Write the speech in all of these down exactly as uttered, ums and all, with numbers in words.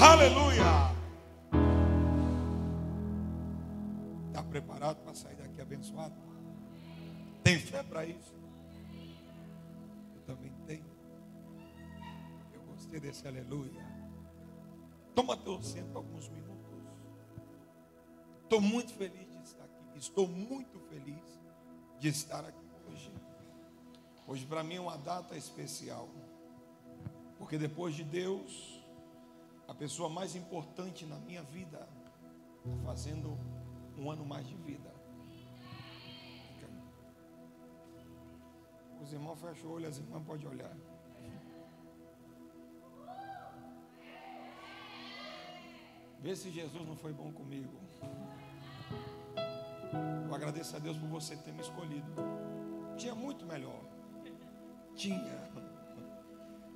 Aleluia. Está preparado para sair daqui abençoado? Tem fé para isso? Eu também tenho. Eu gostei desse aleluia. Toma teu centro alguns minutos. Estou muito feliz de estar aqui. Estou muito feliz de estar aqui hoje. Hoje para mim é uma data especial. Porque depois de Deus, a pessoa mais importante na minha vida está fazendo um ano mais de vida. Os irmãos fecham o olho, as irmãs podem olhar. Vê se Jesus não foi bom comigo. Eu agradeço a Deus por você ter me escolhido. Tinha muito melhor. Tinha.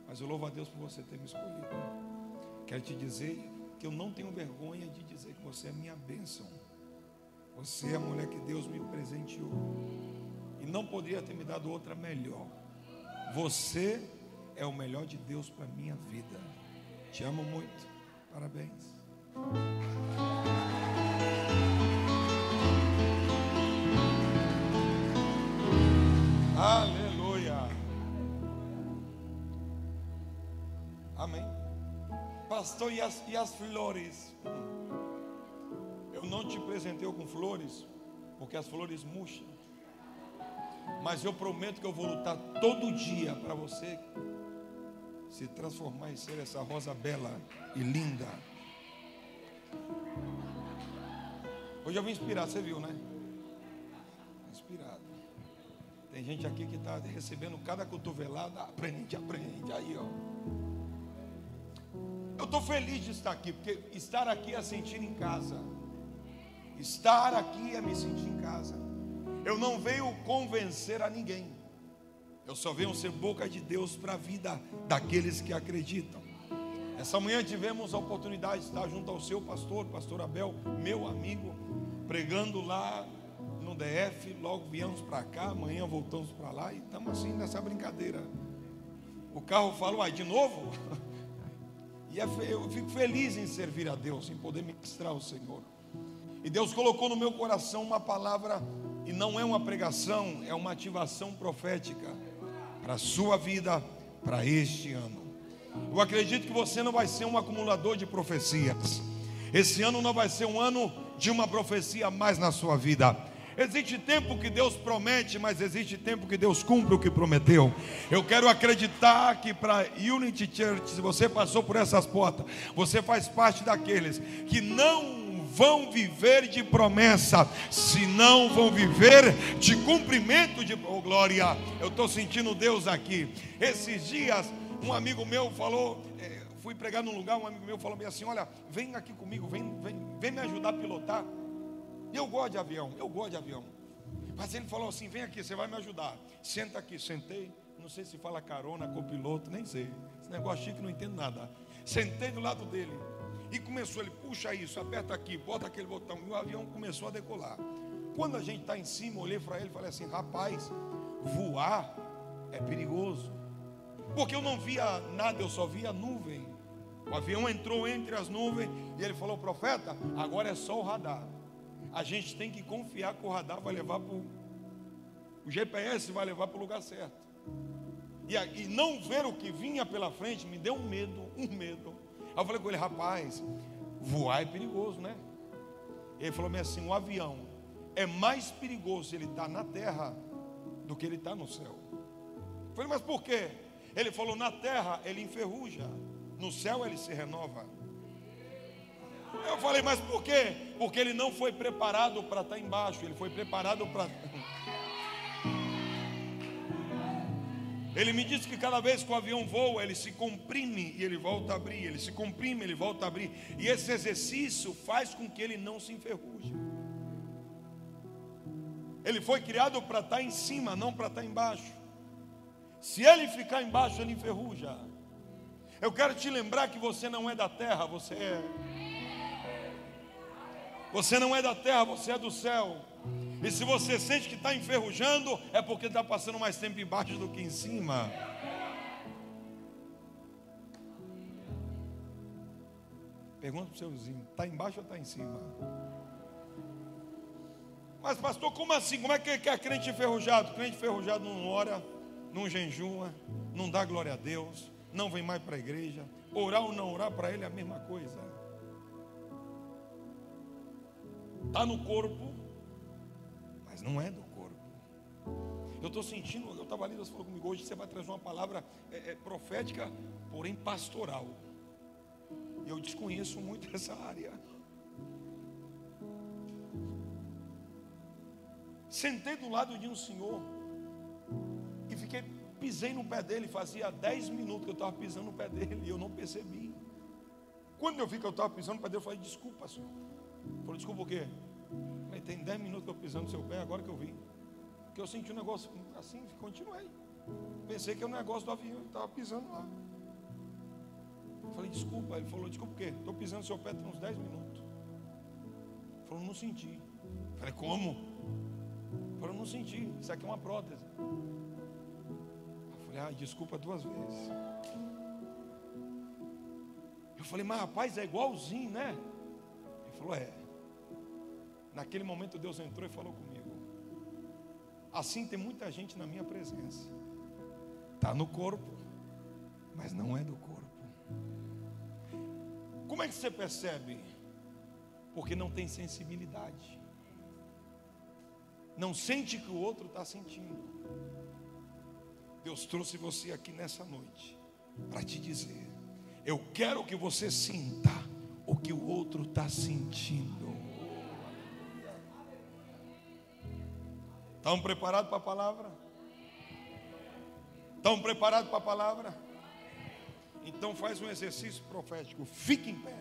Mas eu louvo a Deus por você ter me escolhido. Quero te dizer que eu não tenho vergonha de dizer que você é minha bênção. Você é a mulher que Deus me presenteou. E não poderia ter me dado outra melhor. Você é o melhor de Deus para a minha vida. Te amo muito. Parabéns. Aleluia. Amém. Pastor, e as, e as flores? Eu não te presentei com flores, porque as flores murcham. Mas eu prometo que eu vou lutar todo dia para você se transformar em ser essa rosa bela e linda. Hoje eu vim inspirar, você viu, né? Inspirado. Tem gente aqui que está recebendo cada cotovelada. Aprende, aprende. Aí, ó. Eu estou feliz de estar aqui, porque estar aqui é sentir em casa. Estar aqui é me sentir em casa. Eu não venho convencer a ninguém. Eu só venho ser boca de Deus para a vida daqueles que acreditam. Essa manhã tivemos a oportunidade de estar junto ao seu pastor, pastor Abel, meu amigo, pregando lá no D F. Logo viemos para cá, amanhã voltamos para lá e estamos assim nessa brincadeira. O carro falou, ah, de novo? E eu fico feliz em servir a Deus, em poder ministrar o Senhor. E Deus colocou no meu coração uma palavra, e não é uma pregação, é uma ativação profética para a sua vida, para este ano. Eu acredito que você não vai ser um acumulador de profecias. Esse ano não vai ser um ano de uma profecia a mais na sua vida. Existe tempo que Deus promete, mas existe tempo que Deus cumpre o que prometeu. Eu quero acreditar que para Unity Church, se você passou por essas portas, você faz parte daqueles que não vão viver de promessa, se não vão viver de cumprimento de oh, glória. Eu estou sentindo Deus aqui. Esses dias, um amigo meu falou, fui pregar num lugar, um amigo meu falou bem assim, olha, vem aqui comigo, vem, vem, vem me ajudar a pilotar. Eu gosto de avião, eu gosto de avião. Mas ele falou assim, vem aqui, você vai me ajudar. Senta aqui, sentei. Não sei se fala carona, copiloto, nem sei. Esse negócio chique, não entendo nada. Sentei do lado dele. E começou, ele puxa isso, aperta aqui, bota aquele botão. E o avião começou a decolar. Quando a gente está em cima, olhei para ele e falei assim, rapaz, voar é perigoso. Porque eu não via nada, eu só via nuvem. O avião entrou entre as nuvens. E ele falou, profeta, agora é só o radar. A gente tem que confiar que o radar vai levar para o G P S, vai levar para o lugar certo. E, a, e não ver o que vinha pela frente me deu um medo, um medo. Aí eu falei com ele, rapaz, voar é perigoso, né? Ele falou assim, o avião é mais perigoso se ele está na terra do que ele está no céu. Eu falei, mas por quê? Ele falou, na terra ele enferruja, no céu ele se renova. Eu falei, mas por quê? Porque ele não foi preparado para estar embaixo. Ele foi preparado para... Ele me disse que cada vez que o avião voa, ele se comprime e ele volta a abrir. Ele se comprime, ele volta a abrir. E esse exercício faz com que ele não se enferruje. Ele foi criado para estar em cima, não para estar embaixo. Se ele ficar embaixo, ele enferruja. Eu quero te lembrar que você não é da terra, você é... Você não é da terra, você é do céu. E se você sente que está enferrujando, é porque está passando mais tempo embaixo do que em cima. Pergunta para o seu vizinho, está embaixo ou está em cima? Mas pastor, como assim? Como é que é crente enferrujado? Crente enferrujado não ora, não jejuma, não dá glória a Deus, não vem mais para a igreja. Orar ou não orar para ele é a mesma coisa. Está no corpo, mas não é do corpo. Eu estou sentindo, eu estava ali, Deus falou comigo, hoje você vai trazer uma palavra é, é, profética, porém pastoral. Eu desconheço muito essa área. Sentei do lado de um senhor e fiquei, pisei no pé dele. Fazia dez minutos que eu estava pisando no pé dele e eu não percebi. Quando eu vi que eu estava pisando no pé dele, eu falei, desculpa senhor. Ele falou, desculpa o quê? Eu falei, tem dez minutos que eu pisando no seu pé, agora que eu vi. Porque eu senti um negócio assim, continuei. Pensei que era um negócio do avião, eu estava pisando lá. Eu falei, desculpa. Ele falou, desculpa o quê? Estou pisando no seu pé por uns dez minutos. Ele falou, não senti. Eu falei, como? Ele falou, não senti, isso aqui é uma prótese. Eu falei, ah, desculpa duas vezes. Eu falei, mas rapaz, é igualzinho, né? Ele falou, é. Naquele momento Deus entrou e falou comigo. Assim tem muita gente na minha presença. Está no corpo, mas não é do corpo. Como é que você percebe? Porque não tem sensibilidade. Não sente que o outro está sentindo. Deus trouxe você aqui nessa noite para te dizer, eu quero que você sinta o que o outro está sentindo. Estão preparados para a palavra? Estão preparados para a palavra? Então faz um exercício profético. Fique em pé.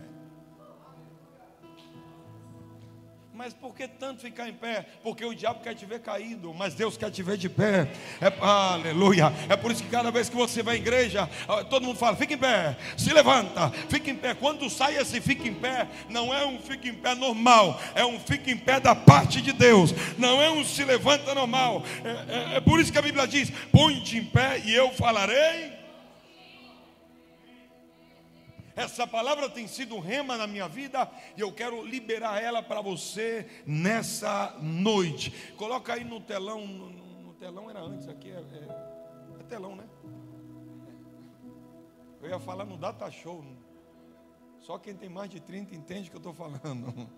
Mas por que tanto ficar em pé? Porque o diabo quer te ver caído, mas Deus quer te ver de pé. É, aleluia. É por isso que cada vez que você vai à igreja, todo mundo fala, fica em pé, se levanta, fica em pé. Quando sai esse fica em pé, não é um fica em pé normal, é um fica em pé da parte de Deus. Não é um se levanta normal. É, é, é por isso que a Bíblia diz, põe-te em pé e eu falarei. Essa palavra tem sido um rema na minha vida e eu quero liberar ela para você nessa noite. Coloca aí no telão, no, no telão era antes aqui, é, é, é telão, né? Eu ia falar no data show, só quem tem mais de trinta entende o que eu estou falando.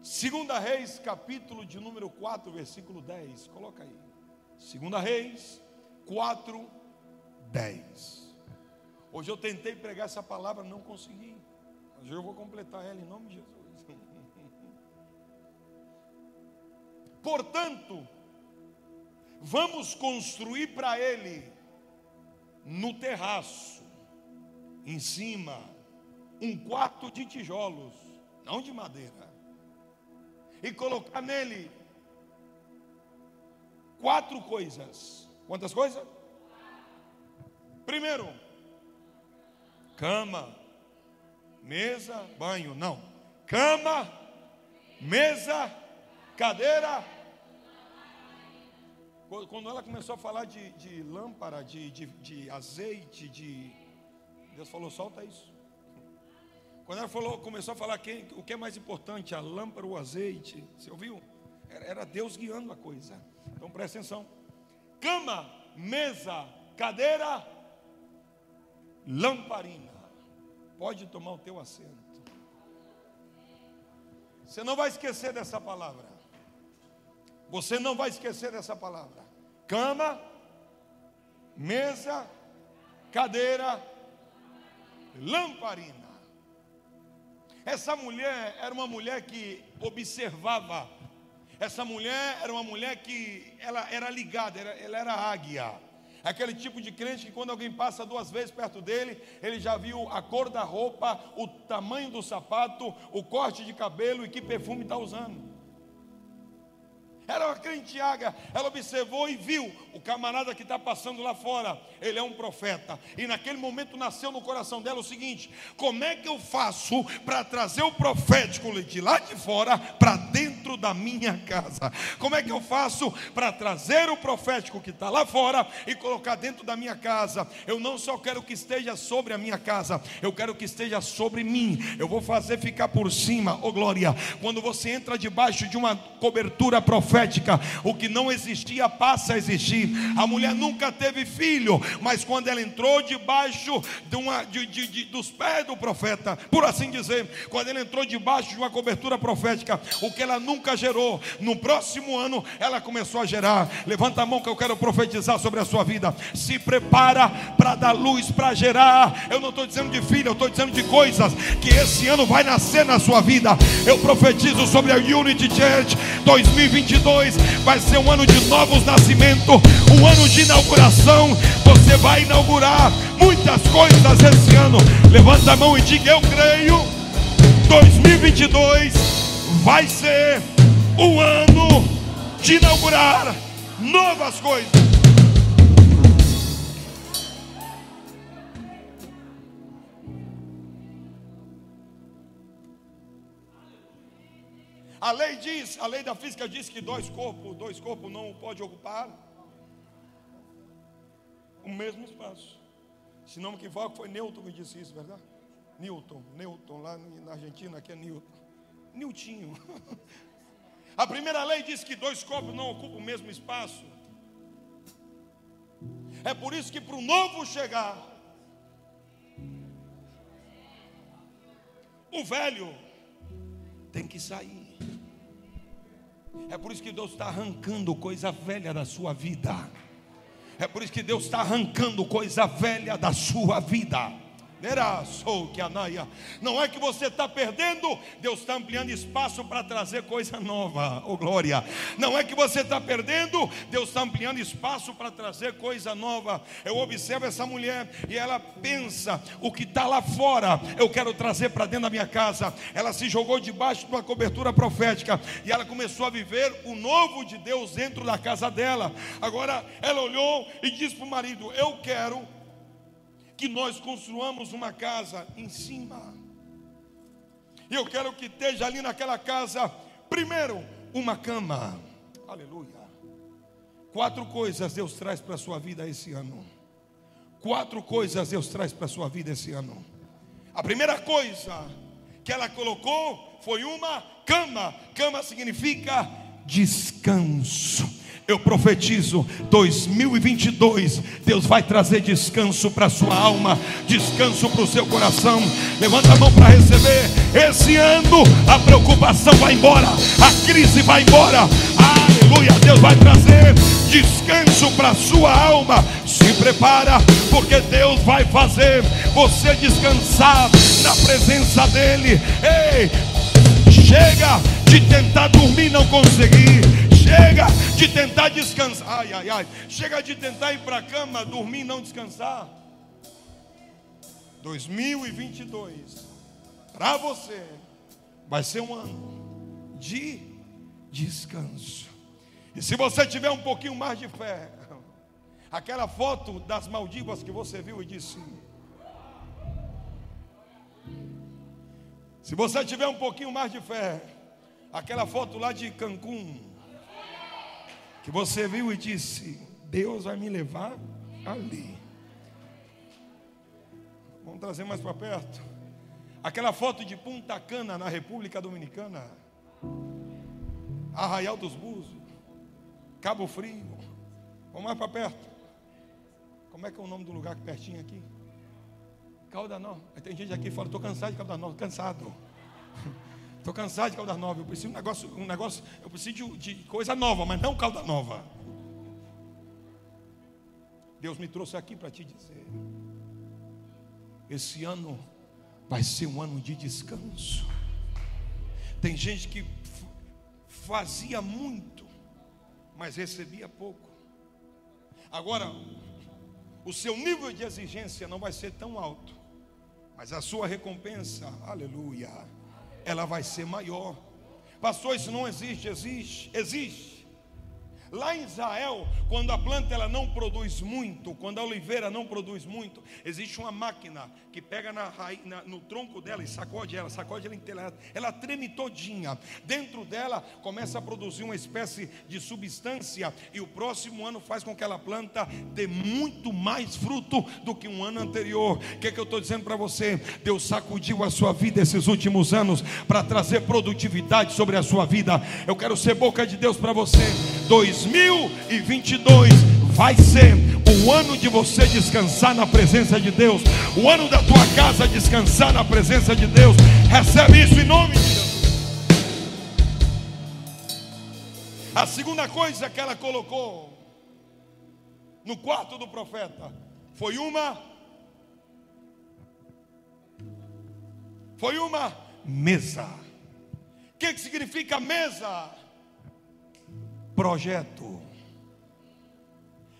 Segunda Reis, capítulo de número quatro, versículo dez. Coloca aí. Segunda Reis, quatro, dez. Hoje eu tentei pregar essa palavra, não consegui. Hoje eu vou completar ela em nome de Jesus. Portanto, vamos construir para ele no terraço, em cima, um quarto de tijolos, não de madeira, e colocar nele quatro coisas. Quantas coisas? Primeiro, cama, mesa, banho, não. Cama, mesa, cadeira. Quando ela começou a falar de, de lâmpara, de, de, de azeite, de... Deus falou, solta isso. Quando ela falou, começou a falar que, o que é mais importante, a lâmpara ou o azeite. Você ouviu? Era Deus guiando a coisa. Então presta atenção. Cama, mesa, cadeira, lamparina. Pode tomar o teu assento. Você não vai esquecer dessa palavra. Você não vai esquecer dessa palavra. Cama, mesa, cadeira, lamparina. Essa mulher era uma mulher que observava. Essa mulher era uma mulher que ela era ligada, ela era águia. Aquele tipo de crente que quando alguém passa duas vezes perto dele, ele já viu a cor da roupa, o tamanho do sapato, o corte de cabelo e que perfume está usando. Era uma crente águia. Ela observou e viu o camarada que está passando lá fora. Ele é um profeta. E naquele momento nasceu no coração dela o seguinte: como é que eu faço para trazer o profético de lá de fora para dentro dentro da minha casa? Como é que eu faço para trazer o profético que está lá fora e colocar dentro da minha casa? Eu não só quero que esteja sobre a minha casa, eu quero que esteja sobre mim. Eu vou fazer ficar por cima, oh glória. Quando você entra debaixo de uma cobertura profética, o que não existia passa a existir. A mulher nunca teve filho, mas quando ela entrou debaixo de uma, de, de, de, dos pés do profeta, por assim dizer, quando ela entrou debaixo de uma cobertura profética, o que ela nunca gerou, no próximo ano ela começou a gerar. Levanta a mão que eu quero profetizar sobre a sua vida. Se prepara para dar luz, para gerar. Eu não estou dizendo de filho, eu estou dizendo de coisas que esse ano vai nascer na sua vida. Eu profetizo sobre a Unity Church. Dois mil e vinte e dois vai ser um ano de novos nascimentos, um ano de inauguração. Você vai inaugurar muitas coisas esse ano. Levanta a mão e diga: eu creio, dois mil e vinte e dois vai ser um ano de inaugurar novas coisas. A lei diz, a lei da física diz que dois corpos, dois corpos não podem ocupar o mesmo espaço. Se não me equivoco, foi Newton que disse isso, verdade? Newton, Newton, lá na Argentina, que é Newton. Newtinho. A primeira lei diz que dois corpos não ocupam o mesmo espaço. É por isso que para o novo chegar, o velho tem que sair. É por isso que Deus está arrancando coisa velha da sua vida. É por isso que Deus está arrancando coisa velha da sua vida. Não é que você está perdendo, Deus está ampliando espaço para trazer coisa nova, oh glória. Não é que você está perdendo, Deus está ampliando espaço para trazer coisa nova. Eu observo essa mulher e ela pensa: o que está lá fora eu quero trazer para dentro da minha casa. Ela se jogou debaixo de uma cobertura profética e ela começou a viver o novo de Deus dentro da casa dela. Agora ela olhou e disse para o marido: eu quero que nós construamos uma casa em cima. E eu quero que esteja ali naquela casa, primeiro, uma cama. Aleluia. Quatro coisas Deus traz para a sua vida esse ano. Quatro coisas Deus traz para a sua vida esse ano. A primeira coisa que ela colocou foi uma cama. Cama significa descanso. Eu profetizo, dois mil e vinte e dois, Deus vai trazer descanso para a sua alma, descanso para o seu coração. Levanta a mão para receber. Esse ano a preocupação vai embora, a crise vai embora. Aleluia, Deus vai trazer descanso para a sua alma. Se prepara, porque Deus vai fazer você descansar na presença dEle. Ei, chega de tentar dormir e não conseguir. Chega de tentar descansar, ai, ai, ai. Chega de tentar ir para a cama, dormir e não descansar. dois mil e vinte e dois, para você, vai ser um ano de descanso. E se você tiver um pouquinho mais de fé, aquela foto das Maldivas que você viu e disse: se você tiver um pouquinho mais de fé, aquela foto lá de Cancún, que você viu e disse: Deus vai me levar ali. Vamos trazer mais para perto. Aquela foto de Punta Cana, na República Dominicana, Arraial dos Búzios, Cabo Frio. Vamos mais para perto. Como é que é o nome do lugar que pertinho aqui? Caldas Novas. Tem gente aqui que fala: estou cansado de Caldas Novas. Cansado. Estou cansado de Caldas Novas, eu preciso de um negócio, um negócio, eu preciso de, de coisa nova, mas não Caldas Novas. Deus me trouxe aqui para te dizer: esse ano vai ser um ano de descanso. Tem gente que fazia muito, mas recebia pouco. Agora, o seu nível de exigência não vai ser tão alto, mas a sua recompensa, aleluia, ela vai ser maior. Pastor, isso não existe? Existe, existe. Lá em Israel, quando a planta ela não produz muito, quando a oliveira não produz muito, existe uma máquina que pega na, na, no tronco dela e sacode ela, sacode ela inteira, ela treme todinha. Dentro dela começa a produzir uma espécie de substância, e o próximo ano faz com que ela planta dê muito mais fruto do que um ano anterior. O que é que eu estou dizendo para você? Deus sacudiu a sua vida esses últimos anos para trazer produtividade sobre a sua vida. Eu quero ser boca de Deus para você. Dois mil e vinte e dois vai ser o ano de você descansar na presença de Deus, o ano da tua casa descansar na presença de Deus. Recebe isso em nome de Deus. A segunda coisa que ela colocou no quarto do profeta foi uma foi uma mesa. O que, que significa mesa? Projeto. O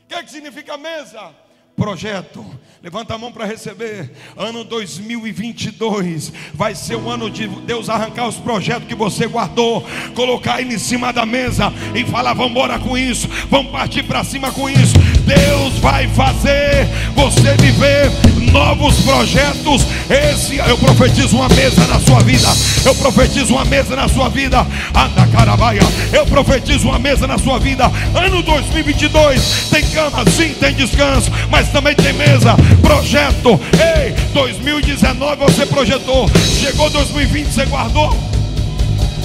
que, é que significa mesa? Projeto. Levanta a mão para receber. Ano dois mil e vinte e dois vai ser o ano de Deus arrancar os projetos que você guardou, colocar aí em cima da mesa e falar: vamos embora com isso, vamos partir para cima com isso. Deus vai fazer você viver novos projetos. Esse, eu profetizo uma mesa na sua vida. Eu profetizo uma mesa na sua vida. Anda, Caravaia. Eu profetizo uma mesa na sua vida. Ano dois mil e vinte e dois tem cama, sim, tem descanso, mas também tem mesa, projeto. Ei, dois mil e dezenove você projetou, chegou dois mil e vinte você guardou,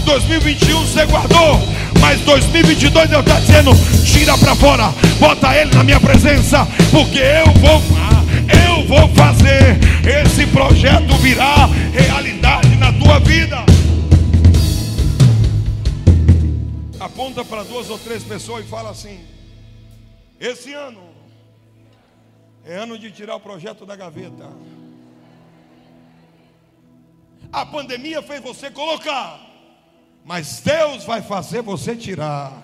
dois mil e vinte e um você guardou, mas dois mil e vinte e dois Deus está dizendo: tira para fora, bota ele na minha presença, porque eu vou, eu vou fazer esse projeto virar realidade na tua vida. Aponta para duas ou três pessoas e fala assim: esse ano é ano de tirar o projeto da gaveta. A pandemia fez você colocar, mas Deus vai fazer você tirar.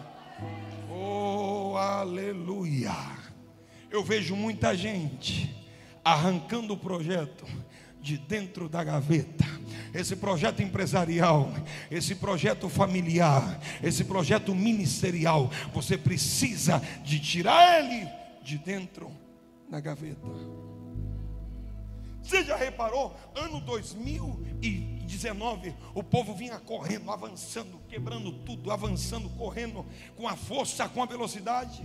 Oh, aleluia. Eu vejo muita gente arrancando o projeto de dentro da gaveta. Esse projeto empresarial, esse projeto familiar, esse projeto ministerial, você precisa de tirar ele de dentro na gaveta. Você já reparou? Ano dois mil e dezenove, o povo vinha correndo, avançando, quebrando tudo, avançando, correndo com a força, com a velocidade.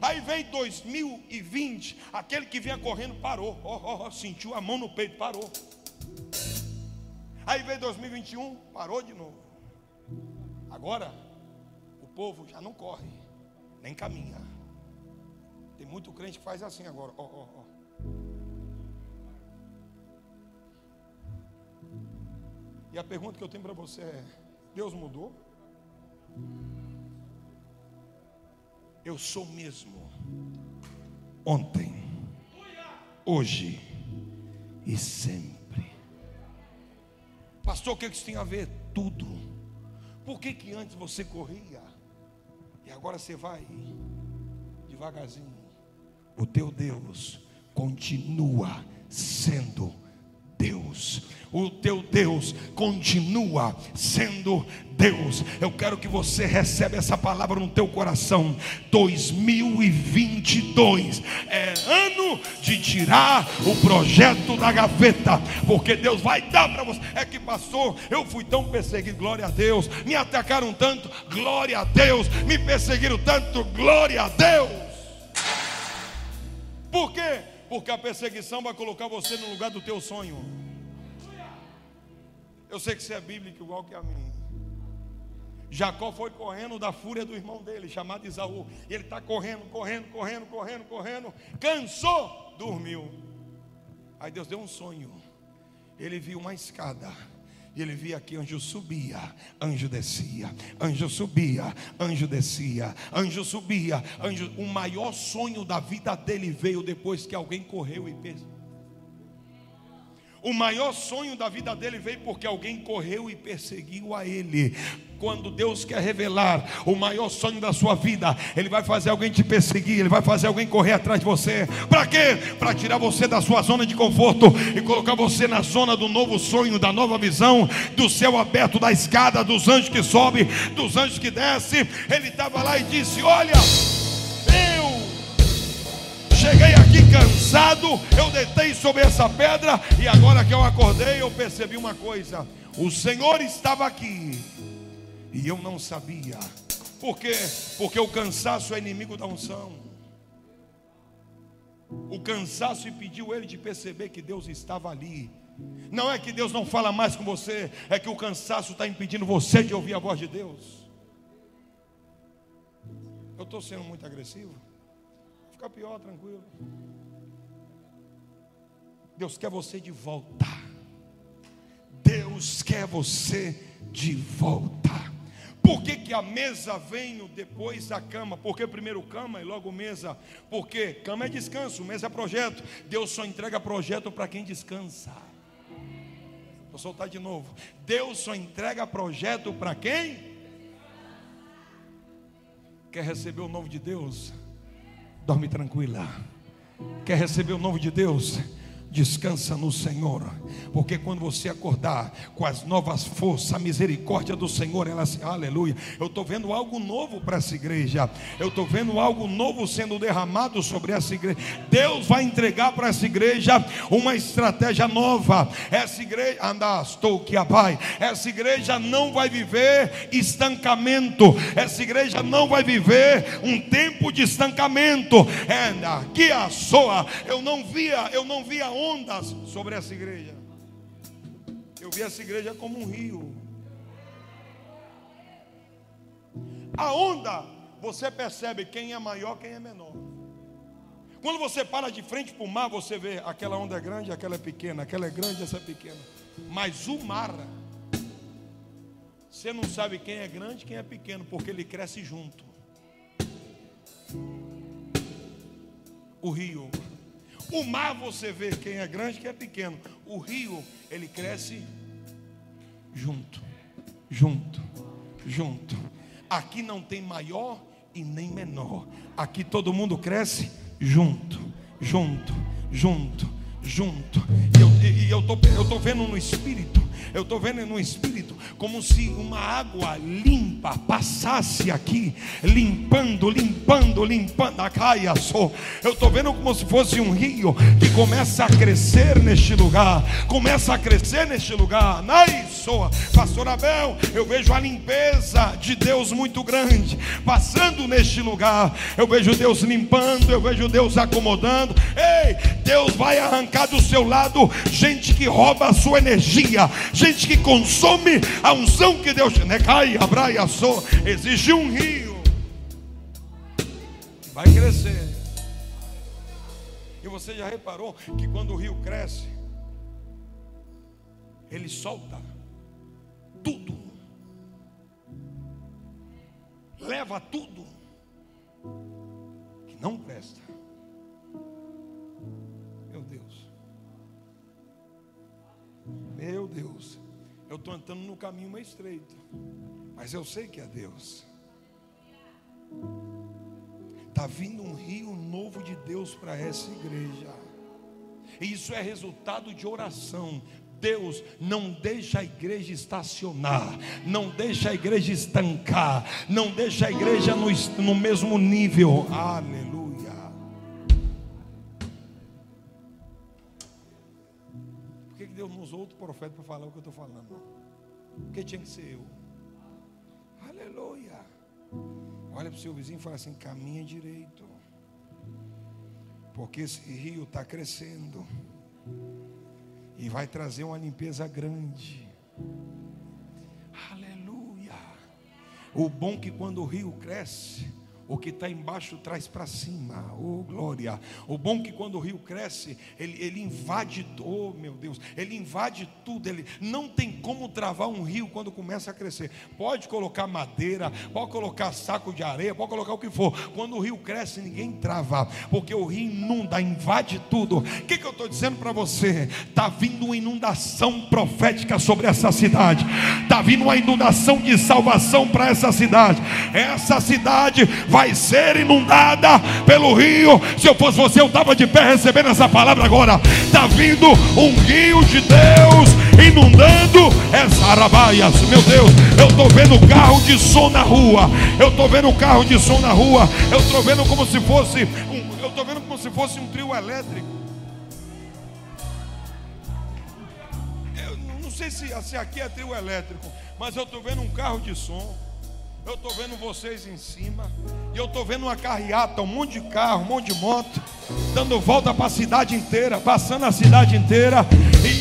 Aí vem dois mil e vinte, aquele que vinha correndo parou, oh, oh, oh, sentiu a mão no peito, parou. Aí vem dois mil e vinte e um, parou de novo. Agora o povo já não corre, nem caminha. Tem muito crente que faz assim agora, ó, ó, ó. E a pergunta que eu tenho para você é: Deus mudou? Eu sou mesmo ontem, hoje e sempre. Pastor, o que isso tem a ver? Tudo. Por que que antes você corria e agora você vai devagarzinho? O teu Deus continua sendo Deus. O teu Deus continua sendo Deus. Eu quero que você receba essa palavra no teu coração. dois mil e vinte e dois é ano de tirar o projeto da gaveta, porque Deus vai dar para você. É que passou, eu fui tão perseguido, glória a Deus. Me atacaram tanto, glória a Deus. Me perseguiram tanto, glória a Deus. Por quê? Porque a perseguição vai colocar você no lugar do teu sonho. Eu sei que você é bíblico igual que a mim. Jacó foi correndo da fúria do irmão dele, chamado Esaú. E ele está correndo, correndo, correndo, correndo, correndo. Cansou, dormiu. Aí Deus deu um sonho. Ele viu uma escada. E ele via que anjo subia, anjo descia, anjo subia, anjo descia, anjo subia, anjo. O maior sonho da vida dele veio depois que alguém correu e perseguiu. O maior sonho da vida dele veio porque alguém correu e perseguiu a ele. quando Deus quer revelar o maior sonho da sua vida, Ele vai fazer alguém te perseguir, Ele vai fazer alguém correr atrás de você. Para quê? Para tirar você da sua zona de conforto e colocar você na zona do novo sonho, da nova visão, do céu aberto, da escada, dos anjos que sobe, dos anjos que desce. Ele estava lá e disse: olha, eu cheguei aqui cansado, eu deitei sobre essa pedra, e agora que eu acordei, eu percebi uma coisa: o Senhor estava aqui e eu não sabia. Por quê? Porque o cansaço é inimigo da unção. O cansaço impediu ele de perceber que Deus estava ali. Não é que Deus não fala mais com você, é que o cansaço está impedindo você de ouvir a voz de Deus. Eu estou sendo muito agressivo? Fica pior, tranquilo. Deus quer você de volta. Deus quer você de volta. Por que que a mesa vem depois da cama? Porque primeiro cama e logo mesa. Porque cama é descanso, mesa é projeto. Deus só entrega projeto para quem descansa. Vou soltar de novo. Deus só entrega projeto para quem quer receber o novo de Deus. Dorme tranquila. Quer receber o novo de Deus? Descansa no Senhor, porque quando você acordar com as novas forças, a misericórdia do Senhor, ela se... aleluia, eu estou vendo algo novo para essa igreja, eu estou vendo algo novo sendo derramado sobre essa igreja. Deus vai entregar para essa igreja uma estratégia nova. Essa igreja, andastou que abai, essa igreja não vai viver estancamento, essa igreja não vai viver um tempo de estancamento. Anda, que a soa, eu não via, eu não via ondas sobre essa igreja. Eu vi essa igreja como um rio. A onda, você percebe quem é maior, quem é menor. Quando você para de frente para o mar, você vê aquela onda é grande, aquela é pequena, aquela é grande, essa é pequena. Mas o mar, você não sabe quem é grande, quem é pequeno, porque ele cresce junto. O rio, o mar, você vê quem é grande, quem é pequeno. O rio, ele cresce junto, junto, junto. Aqui não tem maior e nem menor. Aqui todo mundo cresce junto, junto, junto, junto. E eu estou eu tô vendo no Espírito, eu estou vendo no Espírito como se uma água limpa passasse aqui, limpando, limpando, limpando a caia só. Eu estou vendo como se fosse um rio que começa a crescer neste lugar, começa a crescer neste lugar. Naisoa, pastor Abel, eu vejo a limpeza de Deus muito grande passando neste lugar. Eu vejo Deus limpando, eu vejo Deus acomodando. Ei, Deus vai arrancar do seu lado gente que rouba a sua energia, gente que consome a unção que Deus... Necai, abraia, só. Existe um rio que vai crescer. E você já reparou que quando o rio cresce, ele solta tudo, leva tudo que não presta. Meu Deus, meu Deus, eu estou entrando no caminho mais estreito, mas eu sei que é Deus. Está vindo um rio novo de Deus para essa igreja, e isso é resultado de oração. Deus não deixa a igreja estacionar, não deixa a igreja estancar, não deixa a igreja no, no mesmo nível. Aleluia. Deus não usou outro profeta para falar o que eu estou falando, não. Porque tinha que ser eu. Aleluia. Olha para o seu vizinho e fala assim: caminha direito, porque esse rio está crescendo e vai trazer uma limpeza grande. Aleluia. O bom é que quando o rio cresce, O que está embaixo traz para cima. Oh, glória. O bom é que quando o rio cresce, ele, ele invade, oh meu Deus, ele invade tudo. Ele não tem como travar um rio quando começa a crescer. Pode colocar madeira, pode colocar saco de areia, pode colocar o que for. Quando o rio cresce, ninguém trava, porque o rio inunda, invade tudo. O que, que eu estou dizendo para você? Está vindo uma inundação profética sobre essa cidade. Está vindo uma inundação de salvação para essa cidade. Essa cidade vai vai ser inundada pelo rio. Se eu fosse você, eu estava de pé recebendo essa palavra agora. Está vindo um rio de Deus inundando essa Arabaias. Meu Deus, eu estou vendo carro de som na rua. Eu estou vendo carro de som na rua. Eu estou vendo como se fosse um, eu estou vendo como se fosse um trio elétrico. Eu não sei se, se aqui é trio elétrico, mas eu estou vendo um carro de som. Eu estou vendo vocês em cima. E eu estou vendo uma carreata, um monte de carro, um monte de moto, dando volta para a cidade inteira, passando a cidade inteira.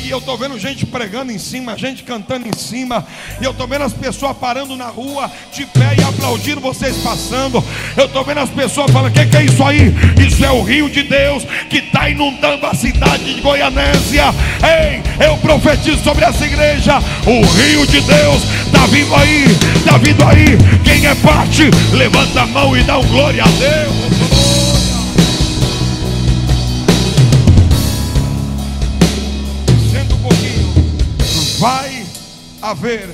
E eu estou vendo gente pregando em cima, gente cantando em cima. E eu estou vendo as pessoas parando na rua, de pé e aplaudindo vocês passando. Eu estou vendo as pessoas falando: o que, que é isso aí? Isso é o rio de Deus que está inundando a cidade de Goianésia. Ei, eu profetizo sobre essa igreja: o rio de Deus está vindo aí, está vindo aí. Quem é parte, levanta a mão e dá um glória a Deus. Senta um pouquinho. Vai haver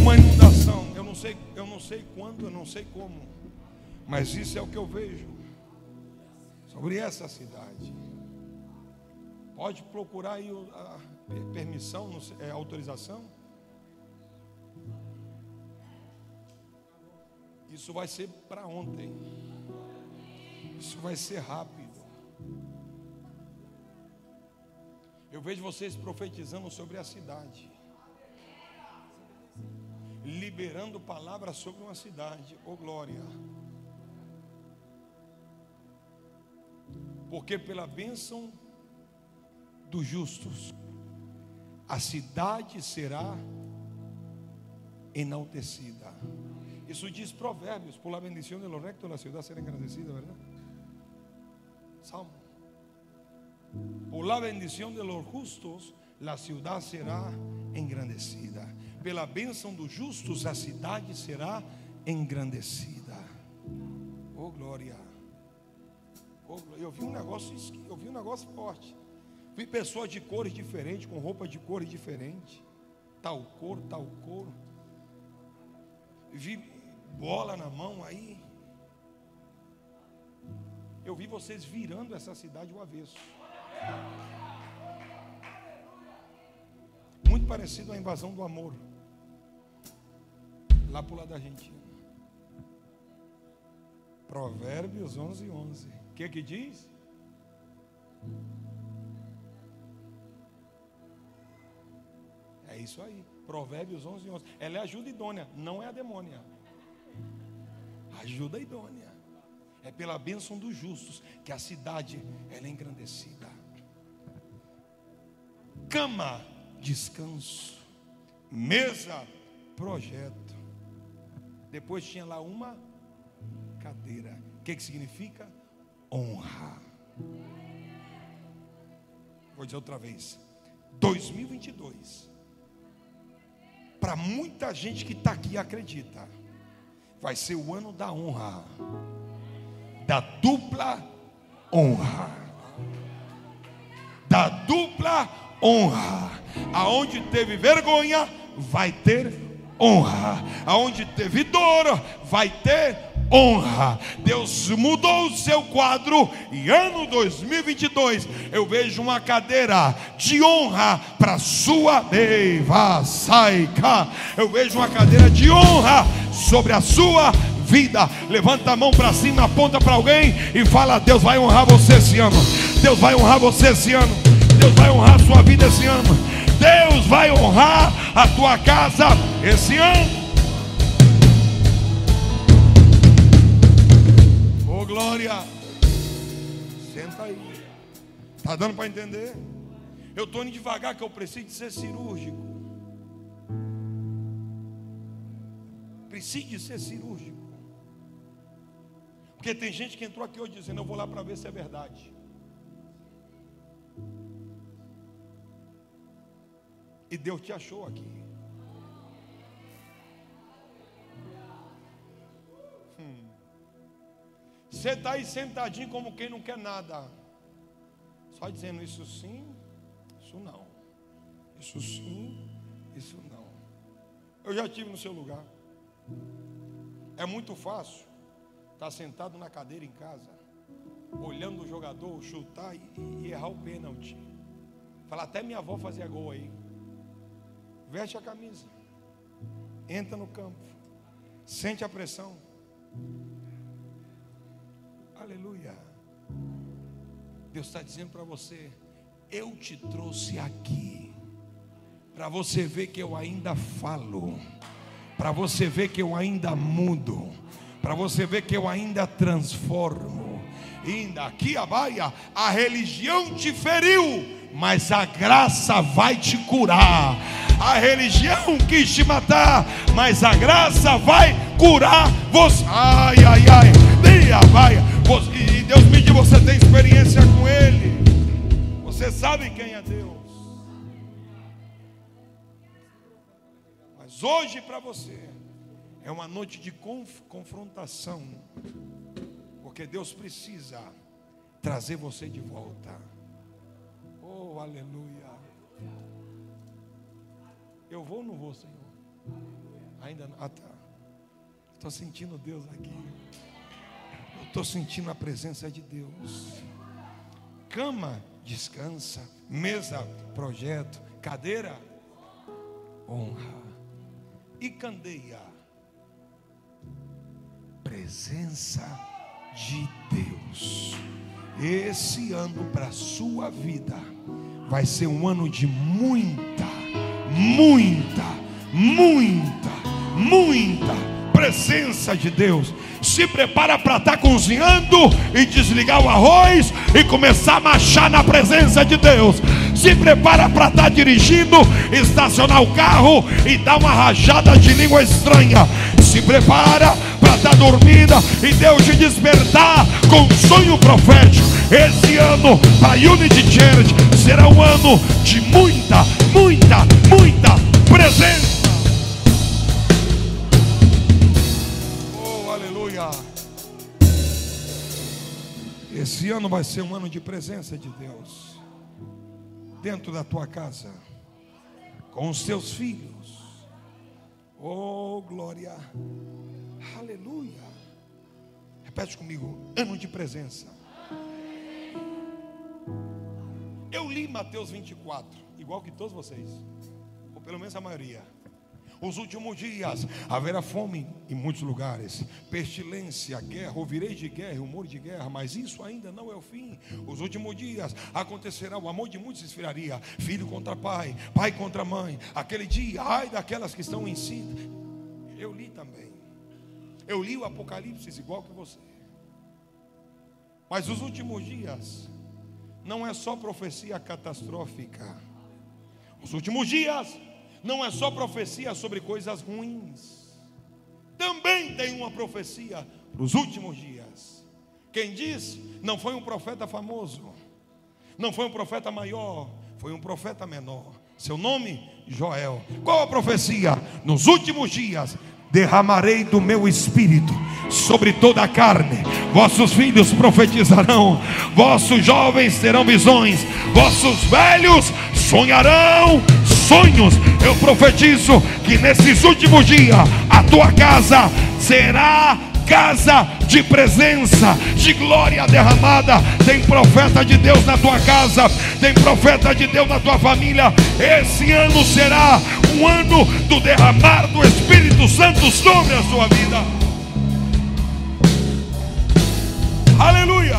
uma inundação. Eu não sei, eu não sei quando, eu não sei como, mas isso é o que eu vejo sobre essa cidade. Pode procurar aí a permissão, a autorização. Isso vai ser para ontem. Isso vai ser rápido. Eu vejo vocês profetizando sobre a cidade, liberando palavras sobre uma cidade. Oh glória. Porque pela bênção dos justos, a cidade será enaltecida. Isso diz Provérbios: por la bendición de los rectos, la ciudad será engrandecida, ¿verdad? Salmo: por la bendición de los justos, la ciudad será engrandecida. Pela bênção dos justos, a cidade será engrandecida. Oh glória! Oh, eu vi um negócio, eu vi um negócio forte. Vi pessoas de cores diferentes, com roupa de cores diferentes, tal cor, tal cor. Vi bola na mão aí. Eu vi vocês virando essa cidade ao avesso. Muito parecido à invasão do amor, lá pro lado da Argentina. Provérbios onze, onze. O que que diz? É isso aí. Provérbios onze, onze. Ela é ajuda idônea, não é a demônia. Ajuda idônea. É pela bênção dos justos que a cidade ela é engrandecida. Cama, descanso. Mesa, projeto. Depois tinha lá uma cadeira. O que, que significa? Honra. Vou dizer outra vez. dois mil e vinte e dois. Para muita gente que está aqui, acredita, vai ser o ano da honra, da dupla honra, da dupla honra. Aonde teve vergonha, vai ter honra. Aonde teve dor, vai ter honra. Deus mudou o seu quadro e ano dois mil e vinte e dois eu vejo uma cadeira de honra para sua beiva saica. Eu vejo uma cadeira de honra sobre a sua vida. Levanta a mão para cima, aponta para alguém e fala: Deus vai honrar você esse ano. Deus vai honrar você esse ano. Deus vai honrar a sua vida esse ano. Deus vai honrar a tua casa esse ano. Glória. Senta aí. Está dando para entender? Eu estou indo devagar, que eu preciso de ser cirúrgico. Preciso de ser cirúrgico. Porque tem gente que entrou aqui hoje dizendo: eu vou lá para ver se é verdade. E Deus te achou aqui. Hum. Você está aí sentadinho como quem não quer nada, só dizendo isso sim, isso não, isso sim, isso não. Eu já estive no seu lugar. É muito fácil estar sentado na cadeira em casa, olhando o jogador chutar e, e errar o pênalti. Falar: até minha avó fazia gol aí. Veste a camisa, entra no campo, sente a pressão. Aleluia. Deus está dizendo para você: eu te trouxe aqui para você ver que eu ainda falo, para você ver que eu ainda mudo, para você ver que eu ainda transformo. Ainda aqui a baia, a religião te feriu, mas a graça vai te curar. A religião quis te matar, mas a graça vai curar você. Ai, ai, ai, vai. E Deus me diz: você tem experiência com Ele, você sabe quem é Deus. Mas hoje para você é uma noite de conf confrontação, porque Deus precisa trazer você de volta. Oh, aleluia. Eu vou ou não vou, Senhor? Ainda não. Ah, tá. Estou sentindo Deus aqui. Eu estou sentindo a presença de Deus. Cama, descansa. Mesa, projeto. Cadeira, honra. E candeia, presença de Deus. Esse ano para a sua vida vai ser um ano de muita, muita, muita, muita presença de Deus. Se prepara para estar cozinhando e desligar o arroz e começar a marchar na presença de Deus. Se prepara para estar dirigindo, estacionar o carro e dar uma rajada de língua estranha. Se prepara para estar dormida e Deus te despertar com um sonho profético. Esse ano para a Unity Church será um ano de muita, muita, muita presença. Oh, aleluia. Esse ano vai ser um ano de presença de Deus. Dentro da tua casa, com os teus filhos. Oh, glória. Aleluia. Repete comigo: ano de presença. Eu li Mateus vinte e quatro, igual que todos vocês, ou pelo menos a maioria. Os últimos dias haverá fome em muitos lugares, pestilência, guerra, ouvireis de guerra, rumor de guerra, mas isso ainda não é o fim. Os últimos dias acontecerá, o amor de muitos se esfriaria, filho contra pai, pai contra mãe. Aquele dia, ai daquelas que estão em si. Eu li também, eu li o Apocalipse igual que você. Mas os últimos dias não é só profecia catastrófica. Os últimos dias não é só profecia sobre coisas ruins. Também tem uma profecia para os últimos dias. Quem diz não foi um profeta famoso, não foi um profeta maior, foi um profeta menor. Seu nome? Joel. Qual a profecia? Nos últimos dias derramarei do meu espírito sobre toda a carne. Vossos filhos profetizarão, vossos jovens terão visões, vossos velhos sonharão sonhos. Eu profetizo que nesses últimos dias a tua casa será casa de presença, de glória derramada. Tem profeta de Deus na tua casa, tem profeta de Deus na tua família. Esse ano será um ano do derramar do Espírito Santo sobre a sua vida. Aleluia.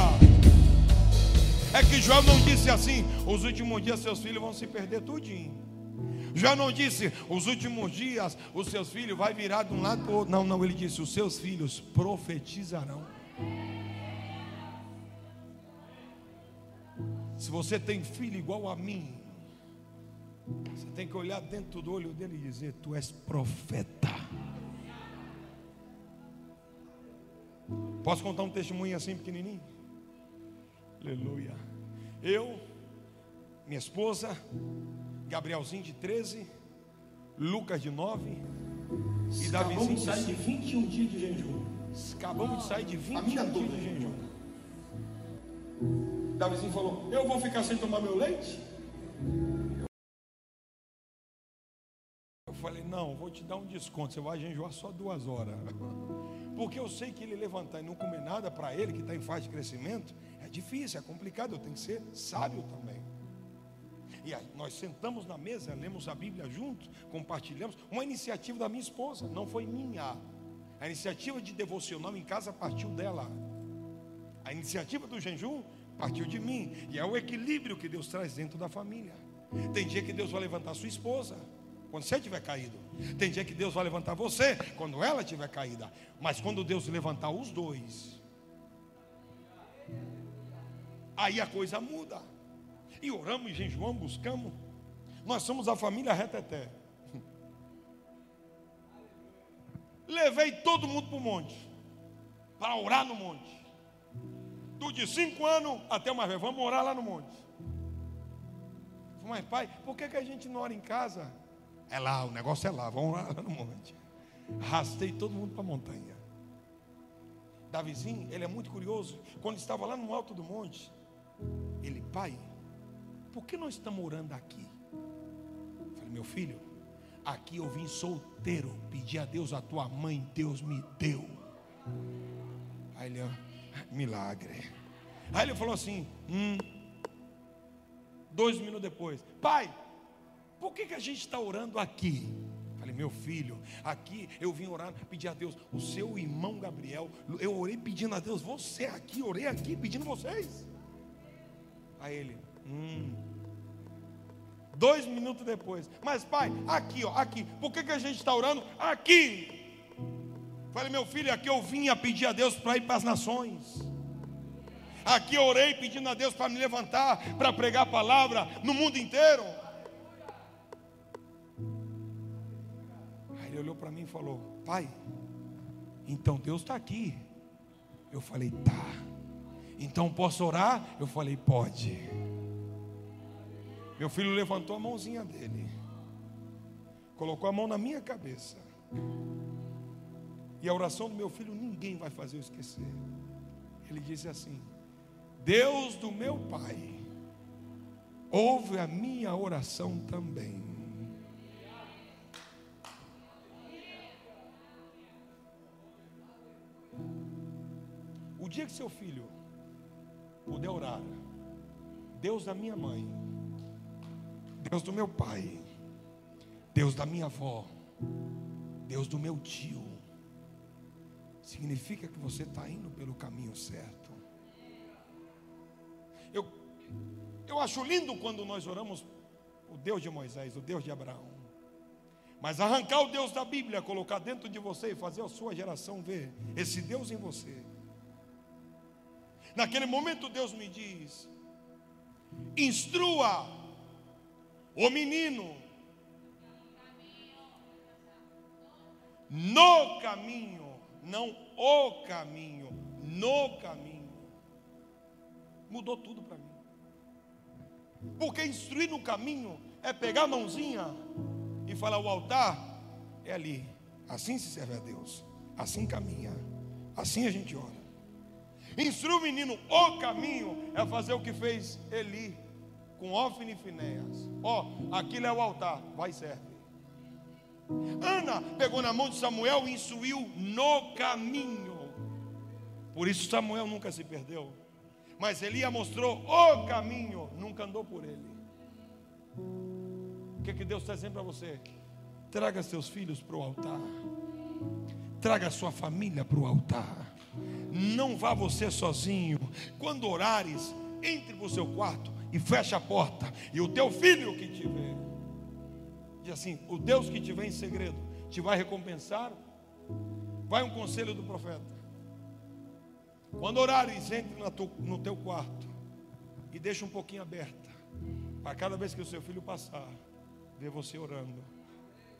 É que João não disse assim: os últimos dias seus filhos vão se perder tudinho. Já não disse: os últimos dias os seus filhos vai virar de um lado para o outro. Não, não, ele disse: os seus filhos profetizarão. Se você tem filho igual a mim, você tem que olhar dentro do olho dele e dizer: tu és profeta. Posso contar um testemunho assim pequenininho? Aleluia. Eu, minha esposa, Gabrielzinho de treze, Lucas de nove e Davizinho de sair de vinte e um dias de jejum. Acabamos de sair de vinte e um dias de jejum. Davizinho falou: eu vou ficar sem tomar meu leite? Eu falei: não, vou te dar um desconto, você vai jejuar só duas horas. Porque eu sei que ele levantar e não comer nada, para ele que está em fase de crescimento, é difícil, é complicado, eu tenho que ser sábio também. E aí, nós sentamos na mesa, lemos a Bíblia juntos, compartilhamos. Uma iniciativa da minha esposa, não foi minha. A iniciativa de devocional em casa partiu dela. A iniciativa do jejum partiu de mim. E é o equilíbrio que Deus traz dentro da família. Tem dia que Deus vai levantar sua esposa quando você tiver caído. Tem dia que Deus vai levantar você quando ela tiver caída. Mas quando Deus levantar os dois, aí a coisa muda. E oramos, e jejuamos, buscamos. Nós somos a família reteté. Levei todo mundo para o monte, para orar no monte. Do de cinco anos até o mais velho, vamos orar lá no monte. Mas pai, por que, que a gente não ora em casa? É lá, o negócio é lá, vamos lá, lá no monte. Arrastei todo mundo para a montanha. Davizinho, ele é muito curioso. Quando estava lá no alto do monte, ele: pai, por que nós estamos orando aqui? Eu falei: meu filho, aqui eu vim solteiro, pedi a Deus a tua mãe, Deus me deu. Aí ele: milagre. Aí ele falou assim, hum. dois minutos depois: pai, por que que a gente está orando aqui? Falei: meu filho, aqui eu vim orar, pedir a Deus. O seu irmão Gabriel, eu orei pedindo a Deus, você aqui, orei aqui pedindo vocês. Aí ele: hum. Dois minutos depois: mas pai, aqui, ó, aqui, por que que a gente está orando aqui? Falei: meu filho, aqui eu vim a pedir a Deus para ir para as nações. Aqui eu orei pedindo a Deus para me levantar, para pregar a palavra no mundo inteiro. Ele olhou para mim e falou: pai, então Deus está aqui. Eu falei: tá. Então posso orar? Eu falei: pode. Meu filho levantou a mãozinha dele, colocou a mão na minha cabeça. E a oração do meu filho ninguém vai fazer eu esquecer. Ele disse assim: Deus do meu pai, ouve a minha oração também. O dia que seu filho puder orar: Deus da minha mãe, Deus do meu pai, Deus da minha avó, Deus do meu tio, significa que você está indo pelo caminho certo. Eu, eu acho lindo quando nós oramos o Deus de Moisés, o Deus de Abraão. Mas arrancar o Deus da Bíblia, colocar dentro de você e fazer a sua geração ver esse Deus em você. Naquele momento Deus me diz: instrua o menino no caminho, não o caminho, no caminho. Mudou tudo para mim. Porque instruir no caminho é pegar a mãozinha e falar: o altar é ali, assim se serve a Deus, assim caminha, assim a gente ora. Instrui o menino o caminho é fazer o que fez Eli com Ofni e Finéias. Ó, oh, aquilo é o altar, vai e serve. Ana pegou na mão de Samuel e instruiu no caminho. Por isso Samuel nunca se perdeu. Mas Eli a mostrou o caminho, nunca andou por ele. O que, que Deus está dizendo para você? Traga seus filhos para o altar. Traga sua família para o altar. Não vá você sozinho. Quando orares, entre para o seu quarto e fecha a porta. E o teu filho que te vê, diz assim: o Deus que te vê em segredo te vai recompensar. Vai um conselho do profeta. Quando orares, entre no teu quarto e deixa um pouquinho aberta, para cada vez que o seu filho passar, ver você orando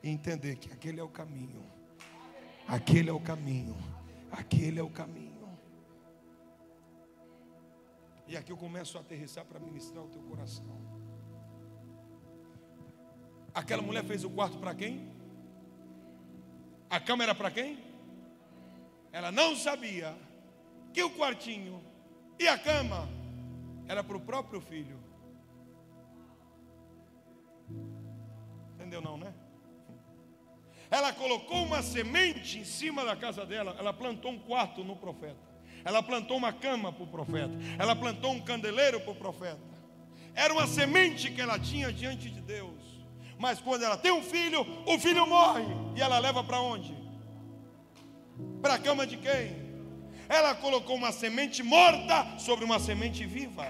e entender que aquele é o caminho. Aquele é o caminho. Aquele é o caminho. E aqui eu começo a aterrissar para ministrar o teu coração. Aquela mulher fez o quarto para quem? A cama era para quem? Ela não sabia que o quartinho e a cama era para o próprio filho. Entendeu não, né? Ela colocou uma semente em cima da casa dela. Ela plantou um quarto no profeta. Ela plantou uma cama para o profeta. Ela plantou um candeleiro para o profeta. Era uma semente que ela tinha diante de Deus. Mas quando ela tem um filho, o filho morre. E ela leva para onde? Para a cama de quem? Ela colocou uma semente morta sobre uma semente viva.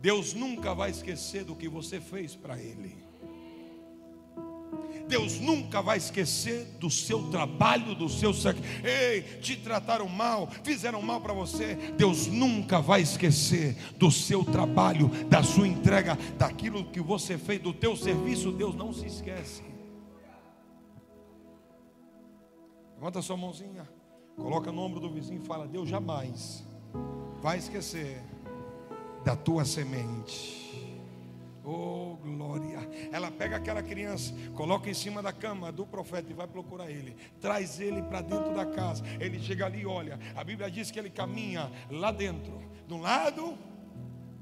Deus nunca vai esquecer do que você fez para Ele. Deus nunca vai esquecer do seu trabalho, do seu sacrifício. Ei, te trataram mal, fizeram mal para você. Deus nunca vai esquecer do seu trabalho, da sua entrega, daquilo que você fez, do teu serviço. Deus não se esquece. Levanta sua mãozinha, coloca no ombro do vizinho e fala: Deus jamais vai esquecer da tua semente. Oh, glória. Ela pega aquela criança, coloca em cima da cama do profeta e vai procurar ele. Traz ele para dentro da casa. Ele chega ali e olha. A Bíblia diz que ele caminha lá dentro, de um lado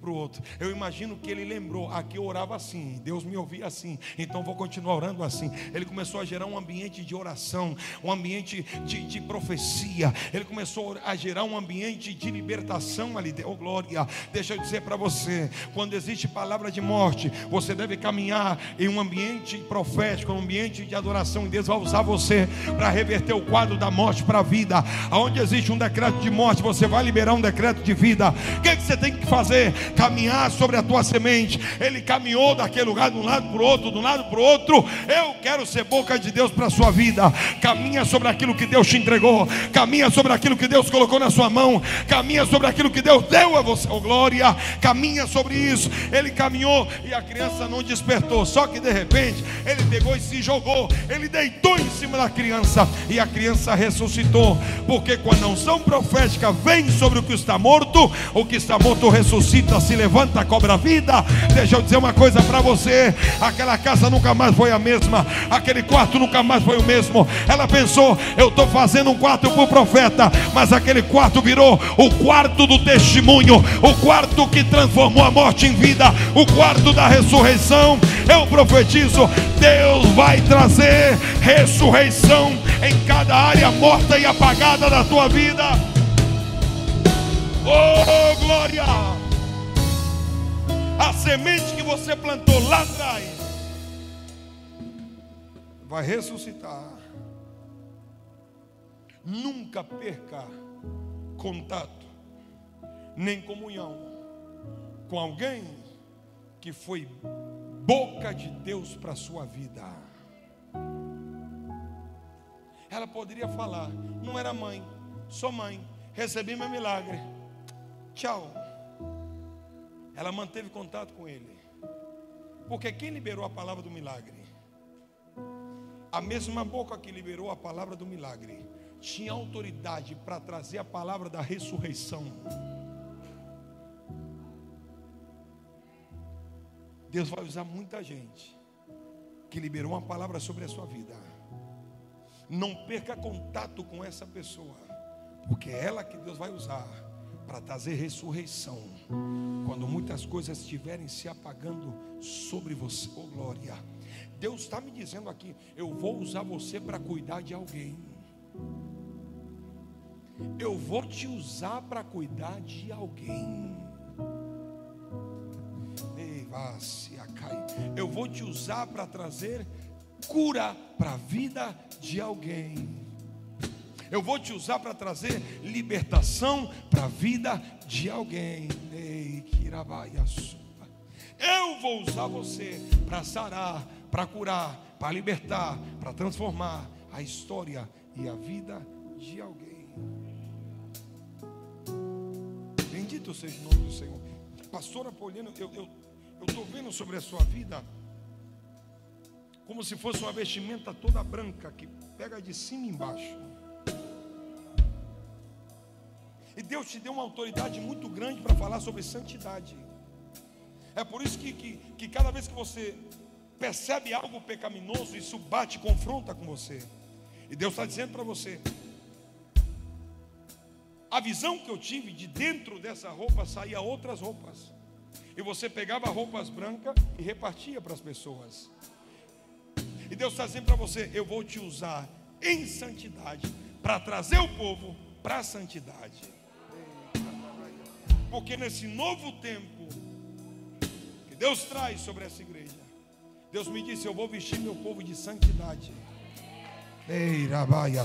para o outro. Eu imagino que ele lembrou: aqui eu orava assim, Deus me ouvia assim, então vou continuar orando assim. Ele começou a gerar um ambiente de oração, um ambiente de, de profecia. Ele começou a gerar um ambiente de libertação ali. Oh, glória. Deixa eu dizer para você: quando existe palavra de morte, você deve caminhar em um ambiente profético, um ambiente de adoração, e Deus vai usar você para reverter o quadro da morte para a vida. Aonde existe um decreto de morte, você vai liberar um decreto de vida. O que é que você tem que fazer? Caminhar sobre a tua semente. Ele caminhou daquele lugar de um lado para o outro, de um lado para o outro. Eu quero ser boca de Deus para a sua vida. Caminha sobre aquilo que Deus te entregou. Caminha sobre aquilo que Deus colocou na sua mão. Caminha sobre aquilo que Deus deu a você. Oh, glória, caminha sobre isso. Ele caminhou e a criança não despertou. Só que de repente ele pegou e se jogou. Ele deitou em cima da criança e a criança ressuscitou. Porque quando a unção profética vem sobre o que está morto, o que está morto ressuscita, se levanta, cobra a vida. Deixa eu dizer uma coisa para você: aquela casa nunca mais foi a mesma, aquele quarto nunca mais foi o mesmo. Ela pensou: eu estou fazendo um quarto para o profeta, mas aquele quarto virou o quarto do testemunho, o quarto que transformou a morte em vida, o quarto da ressurreição. Eu profetizo: Deus vai trazer ressurreição em cada área morta e apagada da tua vida. Oh, glória! A semente que você plantou lá atrás vai ressuscitar. Nunca perca contato nem comunhão com alguém que foi boca de Deus para a sua vida. Ela poderia falar: não era mãe, sou mãe, recebi meu milagre, tchau. Ela manteve contato com ele, porque quem liberou a palavra do milagre? A mesma boca que liberou a palavra do milagre tinha autoridade para trazer a palavra da ressurreição. Deus vai usar muita gente que liberou uma palavra sobre a sua vida. Não perca contato com essa pessoa, porque é ela que Deus vai usar para trazer ressurreição quando muitas coisas estiverem se apagando sobre você. Oh, glória. Deus está me dizendo aqui: eu vou usar você para cuidar de alguém. Eu vou te usar para cuidar de alguém. Eu vou te usar para trazer cura para a vida de alguém. Eu vou te usar para trazer libertação para a vida de alguém. Eu vou usar você para sarar, para curar, para libertar, para transformar a história e a vida de alguém. Bendito seja o nome do Senhor. Pastora Apolino, eu estou vendo sobre a sua vida como se fosse uma vestimenta toda branca que pega de cima e embaixo. E Deus te deu uma autoridade muito grande para falar sobre santidade. É por isso que, que, que cada vez que você percebe algo pecaminoso, isso bate, confronta com você. E Deus está dizendo para você: a visão que eu tive de dentro dessa roupa saía outras roupas. E você pegava roupas brancas e repartia para as pessoas. E Deus está dizendo para você: eu vou te usar em santidade para trazer o povo para a santidade. Porque nesse novo tempo que Deus traz sobre essa igreja, Deus me disse: eu vou vestir meu povo de santidade. Eu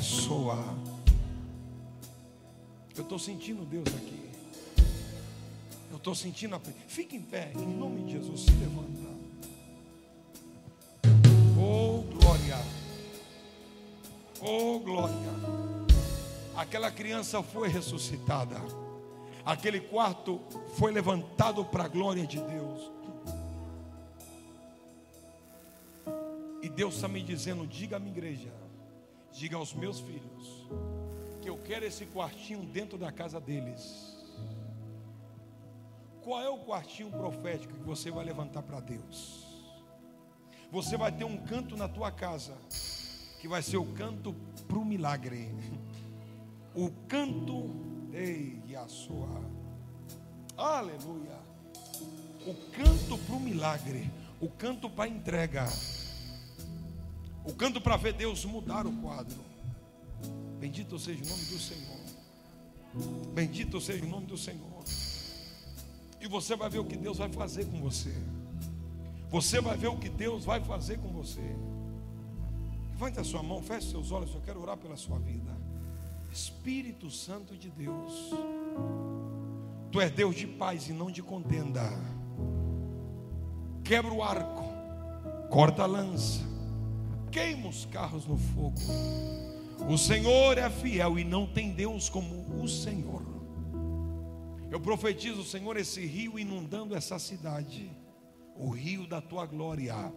estou sentindo Deus aqui. Eu estou sentindo a... Fique em pé, em nome de Jesus, se levanta. Oh glória, oh glória. Aquela criança foi ressuscitada. Aquele quarto foi levantado para a glória de Deus. E Deus está me dizendo: diga à minha igreja, diga aos meus filhos, que eu quero esse quartinho dentro da casa deles. Qual é o quartinho profético que você vai levantar para Deus? Você vai ter um canto na tua casa que vai ser o canto para o milagre. O canto Ei, Yahshua. Aleluia. O canto para o milagre, o canto para a entrega, o canto para ver Deus mudar o quadro. Bendito seja o nome do Senhor. Bendito seja o nome do Senhor. E você vai ver o que Deus vai fazer com você. Você vai ver o que Deus vai fazer com você. Levante a sua mão, feche seus olhos. Eu quero orar pela sua vida. Espírito Santo de Deus, tu és Deus de paz e não de contenda. Quebra o arco, corta a lança, queima os carros no fogo. O Senhor é fiel e não tem Deus como o Senhor. Eu profetizo, Senhor, esse rio inundando essa cidade, o rio da tua glória,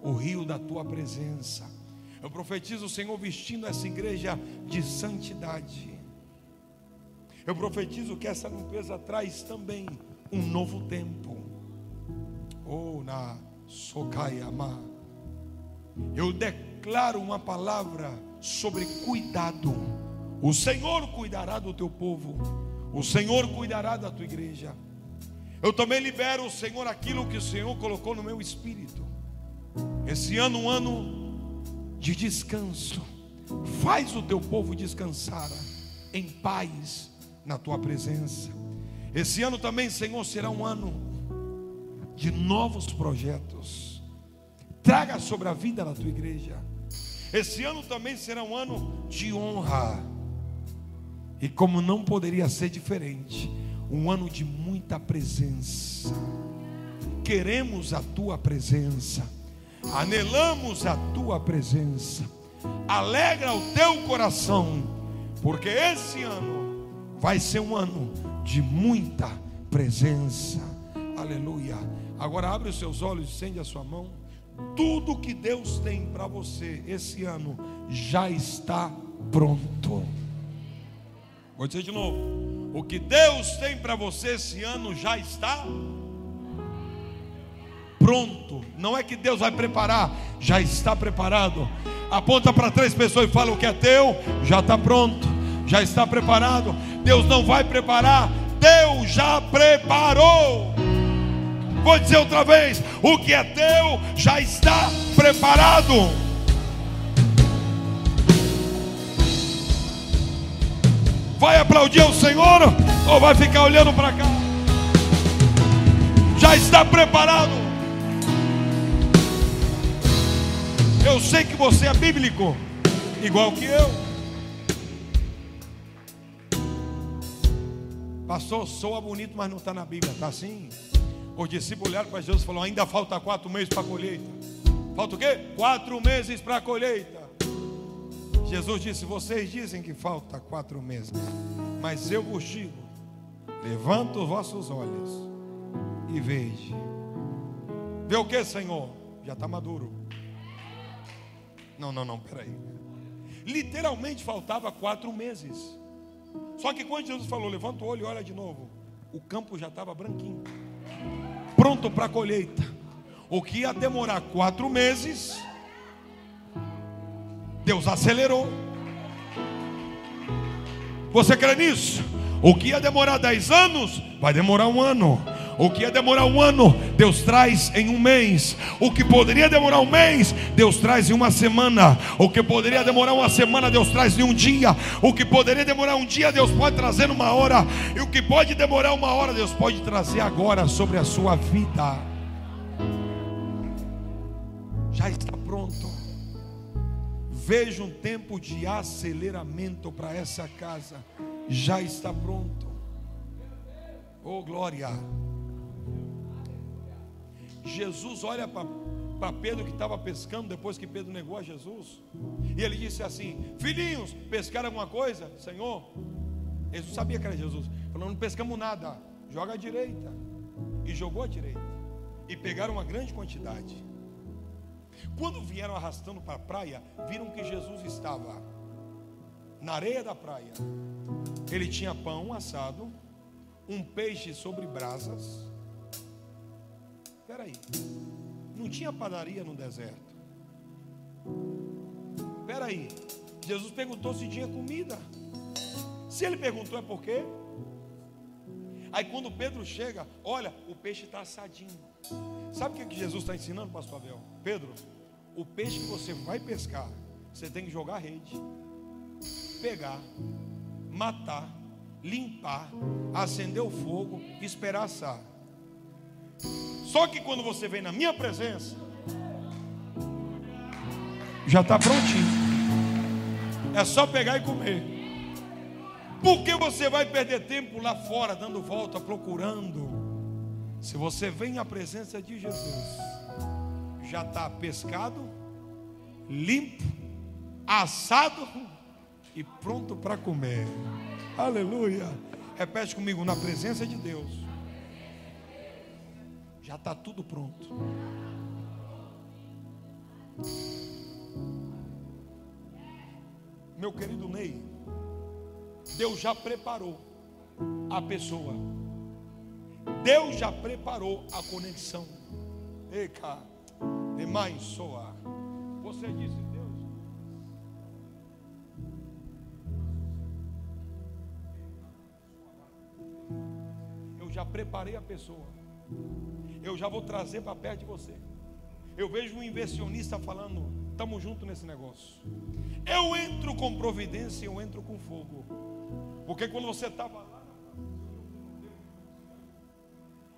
o rio da tua presença. Eu profetizo, Senhor, vestindo essa igreja de santidade. Eu profetizo que essa limpeza traz também um novo tempo. Oh, na Sokayama, eu declaro uma palavra sobre cuidado. O Senhor cuidará do teu povo, o Senhor cuidará da tua igreja. Eu também libero, o Senhor, aquilo que o Senhor colocou no meu espírito. Esse ano, um ano de descanso. Faz o teu povo descansar em paz na tua presença. Esse ano também, Senhor, será um ano de novos projetos. Traga sobre a vida da tua igreja. Esse ano também será um ano de honra. E como não poderia ser diferente, um ano de muita presença. Queremos a tua presença, anelamos a tua presença. Alegra o teu coração, porque esse ano vai ser um ano de muita presença. Aleluia. Agora abre os seus olhos, estende a sua mão. Tudo que Deus tem para você esse ano já está pronto. Vou dizer de novo: o que Deus tem para você esse ano já está pronto. Não é que Deus vai preparar, já está preparado. Aponta para três pessoas e fala: o que é teu já está pronto, já está preparado. Deus não vai preparar, Deus já preparou. Vou dizer outra vez: o que é teu já está preparado. Vai aplaudir o Senhor ou vai ficar olhando para cá? Já está preparado. Eu sei que você é bíblico, igual que eu. Pastor, soa bonito, mas não está na Bíblia, está assim? Os discípulos olharam para Jesus e falaram: ainda falta quatro meses para a colheita. Falta o quê? Quatro meses para a colheita. Jesus disse: vocês dizem que falta quatro meses, mas eu vos digo: levanta os vossos olhos e veja. Vê o que, Senhor? Já está maduro. Não, não, não, peraí. Literalmente faltava quatro meses. Só que quando Jesus falou, levanta o olho e olha de novo, o campo já estava branquinho, pronto para a colheita. O que ia demorar quatro meses, Deus acelerou. Você crê nisso? O que ia demorar dez anos, vai demorar um ano. O que ia demorar um ano, Deus traz em um mês. O que poderia demorar um mês, Deus traz em uma semana. O que poderia demorar uma semana, Deus traz em um dia. O que poderia demorar um dia, Deus pode trazer numa hora. E o que pode demorar uma hora, Deus pode trazer agora sobre a sua vida. Já está pronto. Veja um tempo de aceleramento para essa casa. Já está pronto. Oh, glória! Jesus olha para Pedro, que estava pescando, depois que Pedro negou a Jesus, e ele disse assim: filhinhos, pescaram alguma coisa? Senhor, eles não sabiam que era Jesus. Falou: não pescamos nada. Joga à direita. E jogou à direita, e pegaram uma grande quantidade. Quando vieram arrastando para a praia, viram que Jesus estava na areia da praia. Ele tinha pão assado, um peixe sobre brasas. Espera aí, não tinha padaria no deserto. Espera aí, Jesus perguntou se tinha comida. Se ele perguntou, é por quê? Aí quando Pedro chega, olha, o peixe está assadinho. Sabe o que Jesus está ensinando, pastor Abel? Pedro, o peixe que você vai pescar, você tem que jogar a rede, pegar, matar, limpar, acender o fogo e esperar assar. Só que quando você vem na minha presença, já está prontinho. É só pegar e comer. Por que você vai perder tempo lá fora, dando volta, procurando? Se você vem à presença de Jesus, já está pescado, limpo, assado e pronto para comer. Aleluia. Repete comigo: na presença de Deus já está tudo pronto. Meu querido Ney, Deus já preparou a pessoa, Deus já preparou a conexão. Eca, demais soa. Você disse: Deus, eu já preparei a pessoa, eu já vou trazer para perto de você. Eu vejo um inversionista falando: estamos juntos nesse negócio. Eu entro com providência e eu entro com fogo. Porque quando você estava lá,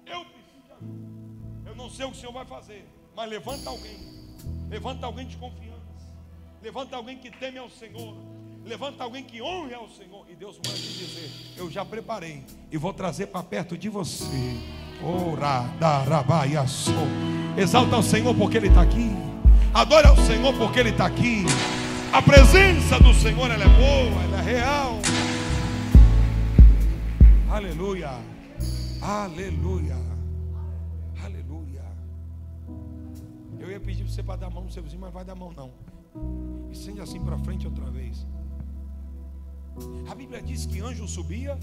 eu preciso de ajuda. Eu não sei o que o Senhor vai fazer, mas levanta alguém. Levanta alguém de confiança. Levanta alguém que teme ao Senhor. Levanta alguém que honre ao Senhor. E Deus vai te dizer: eu já preparei e vou trazer para perto de você. Ora, darabaiaçô. Exalta o Senhor porque Ele está aqui. Adora ao Senhor porque Ele está aqui. A presença do Senhor, ela é boa, ela é real. Aleluia, aleluia, aleluia. Eu ia pedir para você para dar a mão no seu vizinho, mas vai dar a mão não. Estende assim para frente outra vez. A Bíblia diz que anjo subia,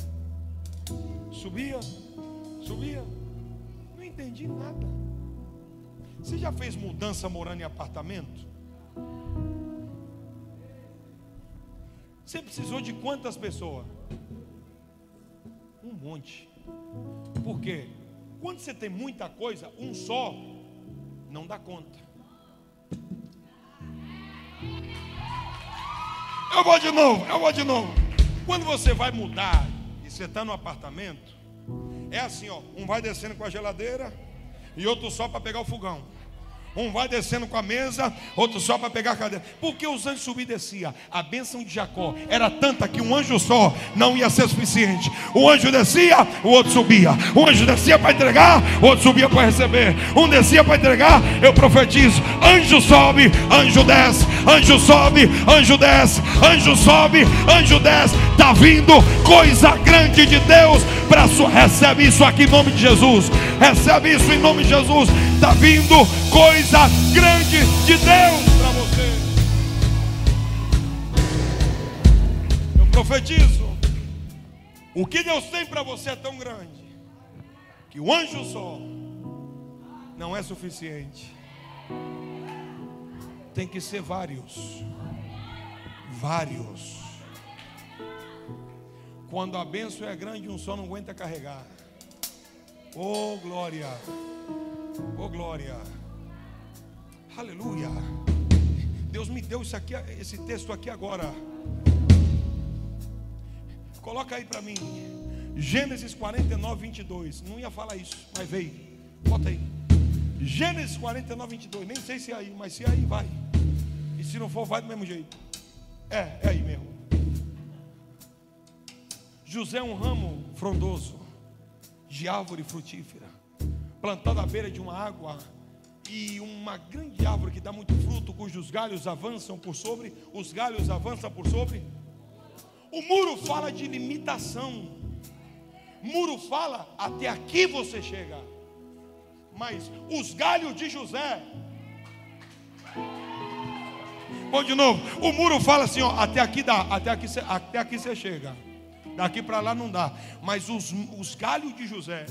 subia, subia. Não entendi nada. Você já fez mudança morando em apartamento? Você precisou de quantas pessoas? Um monte. Por quê? Quando você tem muita coisa, um só não dá conta. Eu vou de novo, eu vou de novo. Quando você vai mudar e você está no apartamento, é assim, ó, um vai descendo com a geladeira e outro só para pegar o fogão. Um vai descendo com a mesa, outro só para pegar a cadeira. Porque os anjos subiam e desciam. A bênção de Jacó era tanta que um anjo só não ia ser suficiente. O anjo descia, o outro subia. Um anjo descia para entregar, o outro subia para receber. Um descia para entregar. Eu profetizo: anjo sobe, anjo desce, anjo sobe, anjo desce, anjo sobe, anjo desce. Está vindo coisa grande de Deus para sua. Recebe isso aqui em nome de Jesus. Recebe isso em nome de Jesus. Está vindo coisa grande de Deus para você. Eu profetizo: O que Deus tem para você é tão grande que um anjo só não é suficiente. Tem que ser vários. Vários. Quando a bênção é grande, um só não aguenta carregar. Oh glória, oh glória, aleluia. Deus me deu isso aqui, esse texto aqui agora. Coloca aí para mim, Gênesis quarenta e nove, vinte e dois. Não ia falar isso, mas veio. Bota aí, Gênesis quarenta e nove, vinte e dois. Nem sei se é aí, mas se é aí, vai. E se não for, vai do mesmo jeito. É, é aí mesmo. José é um ramo frondoso de árvore frutífera, plantado à beira de uma água, e uma grande árvore que dá muito fruto, cujos galhos avançam por sobre, os galhos avançam por sobre. O muro fala de limitação. Muro fala até aqui você chega. Mas os galhos de José. Bom, de novo, o muro fala assim, ó, até aqui dá, até aqui você, até aqui você chega. Daqui para lá não dá. Mas os, os galhos de José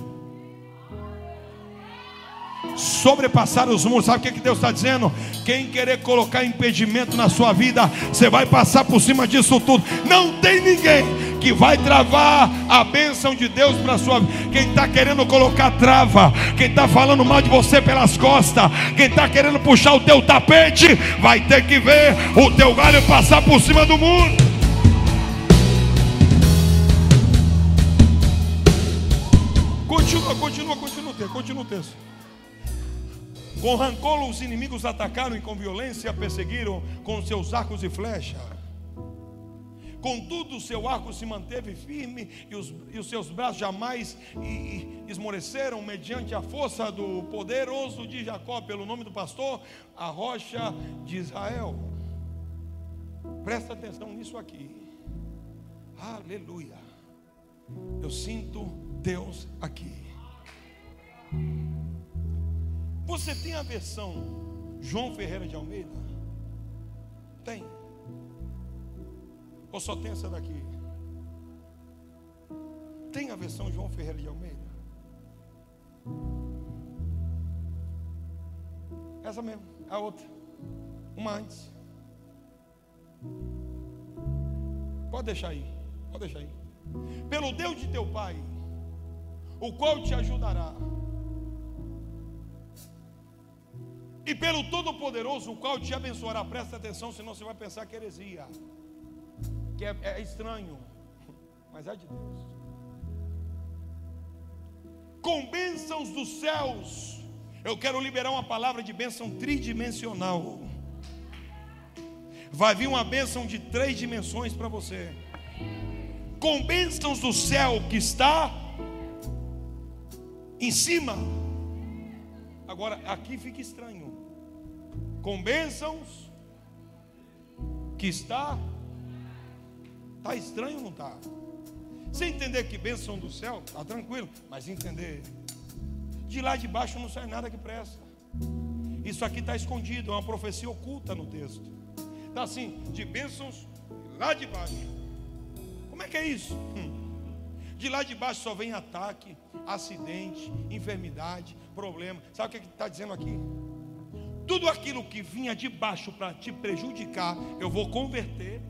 sobrepassaram os muros. Sabe o que, é que Deus está dizendo? Quem querer colocar impedimento na sua vida, você vai passar por cima disso tudo. Não tem ninguém que vai travar a bênção de Deus para a sua vida. Quem está querendo colocar trava, quem está falando mal de você pelas costas, quem está querendo puxar o teu tapete, vai ter que ver o teu galho passar por cima do muro. Continua, continua, continua o texto, continua o texto. Com rancor os inimigos atacaram e com violência perseguiram com seus arcos e flecha. Contudo, o seu arco se manteve firme e os, e os seus braços jamais esmoreceram mediante a força do poderoso de Jacó, pelo nome do pastor, a rocha de Israel. Presta atenção nisso aqui. Aleluia. Eu sinto Deus aqui. Você tem a versão João Ferreira de Almeida? Tem? Ou só tem essa daqui? Tem a versão João Ferreira de Almeida? Essa mesmo, a outra, uma antes. Pode deixar aí, pode deixar aí. Pelo Deus de teu pai, o qual te ajudará, e pelo Todo-Poderoso, o qual te abençoará. Presta atenção, senão você vai pensar que é heresia, que é, é estranho, mas é de Deus. Com bênçãos dos céus, eu quero liberar uma palavra de bênção tridimensional. Vai vir uma bênção de três dimensões para você. Com bênçãos do céu que está em cima. Agora aqui fica estranho. Com bênçãos que está. Está estranho ou não está? Sem entender que bênção do céu, está tranquilo, mas entender. De lá de baixo não sai nada que presta. Isso aqui está escondido, é uma profecia oculta no texto. Está assim, de bênçãos lá de baixo. Como é que é isso? Hum. De lá de baixo só vem ataque, acidente, enfermidade, problema. Sabe o que está dizendo aqui? Tudo aquilo que vinha de baixo para te prejudicar, eu vou converter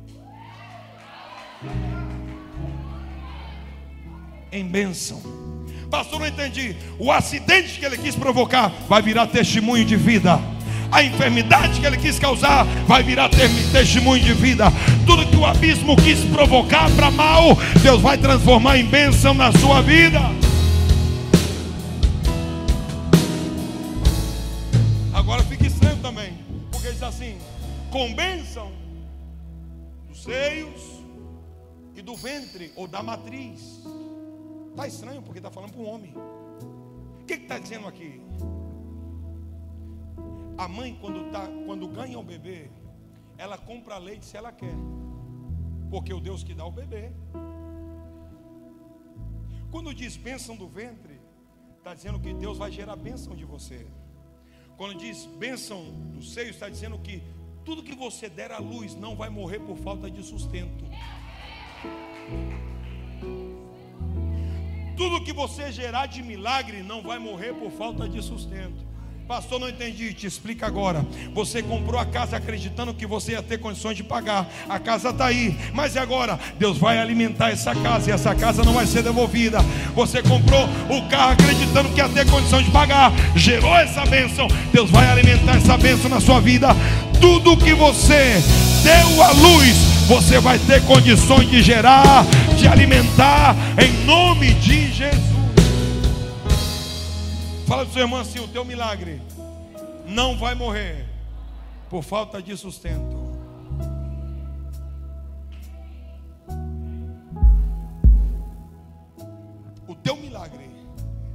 em bênção. Pastor, não entendi. O acidente que ele quis provocar vai virar testemunho de vida. A enfermidade que ele quis causar vai virar testemunho de vida. Tudo que o abismo quis provocar para mal, Deus vai transformar em bênção na sua vida. Agora fica estranho também, porque diz assim: com bênção dos seios e do ventre, ou da matriz. Está estranho, porque está falando para um homem. O que está dizendo aqui? A mãe, quando, tá, quando ganha o bebê, ela compra leite se ela quer, porque o Deus que dá o bebê. Quando diz bênção do ventre, está dizendo que Deus vai gerar bênção de você. Quando diz bênção do seio, está dizendo que tudo que você der à luz não vai morrer por falta de sustento. tudo que você gerar de milagre não vai morrer por falta de sustento. Pastor, não entendi, te explica agora. Você comprou a casa acreditando que você ia ter condições de pagar. A casa está aí, mas e agora? Deus vai alimentar essa casa e essa casa não vai ser devolvida. Você comprou o carro acreditando que ia ter condição de pagar, gerou essa bênção, Deus vai alimentar essa bênção na sua vida. Tudo que você deu à luz, você vai ter condições de gerar, de alimentar, em nome de Jesus. Fala para o seu irmão assim: o teu milagre não vai morrer por falta de sustento. O teu milagre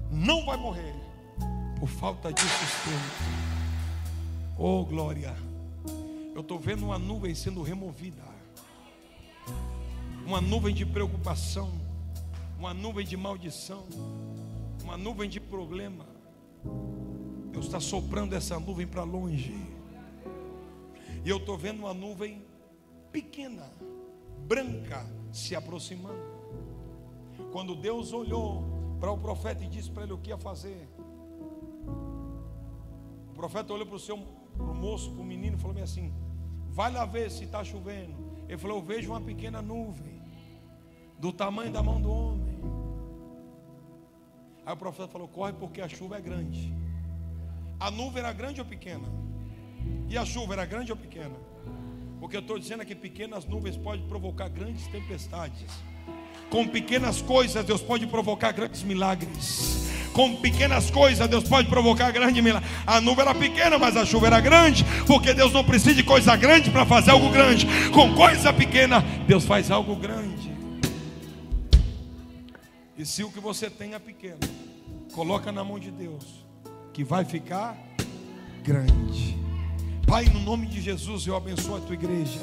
não vai morrer por falta de sustento. Oh glória! Eu estou vendo uma nuvem sendo removida, uma nuvem de preocupação, uma nuvem de maldição, uma nuvem de problema. Deus está soprando essa nuvem para longe. E eu estou vendo uma nuvem pequena, branca, se aproximando. Quando Deus olhou para o profeta e disse para ele o que ia fazer, o profeta olhou para o seu pro moço, para o menino, e falou assim: vai lá ver se está chovendo. Ele falou: eu vejo uma pequena nuvem do tamanho da mão do homem. Aí o profeta falou: corre, porque a chuva é grande. A nuvem era grande ou pequena? E a chuva era grande ou pequena? Porque eu estou dizendo é que pequenas nuvens podem provocar grandes tempestades. Com pequenas coisas Deus pode provocar grandes milagres. Com pequenas coisas Deus pode provocar grandes milagres. A nuvem era pequena, mas a chuva era grande, porque Deus não precisa de coisa grande para fazer algo grande. Com coisa pequena Deus faz algo grande. E se o que você tem é pequeno, coloca na mão de Deus, que vai ficar grande. Pai, no nome de Jesus, eu abençoo a tua igreja,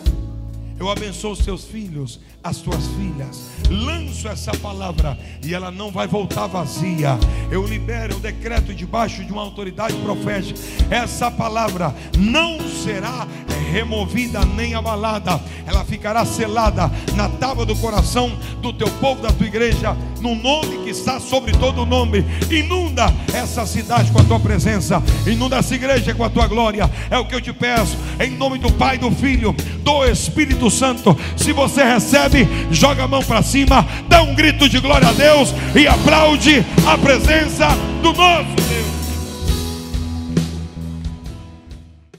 eu abençoo os teus filhos, as tuas filhas. Lanço essa palavra e ela não vai voltar vazia. Eu libero, eu decreto debaixo de uma autoridade profética. Essa palavra não será removida nem abalada. Ela ficará selada na tábua do coração do teu povo, da tua igreja, no nome que está sobre todo nome. Inunda essa cidade com a tua presença, inunda essa igreja com a tua glória. É o que eu te peço, em nome do Pai, do Filho, do Espírito Santo. Se você recebe, joga a mão para cima, dá um grito de glória a Deus e aplaude a presença do nosso Deus.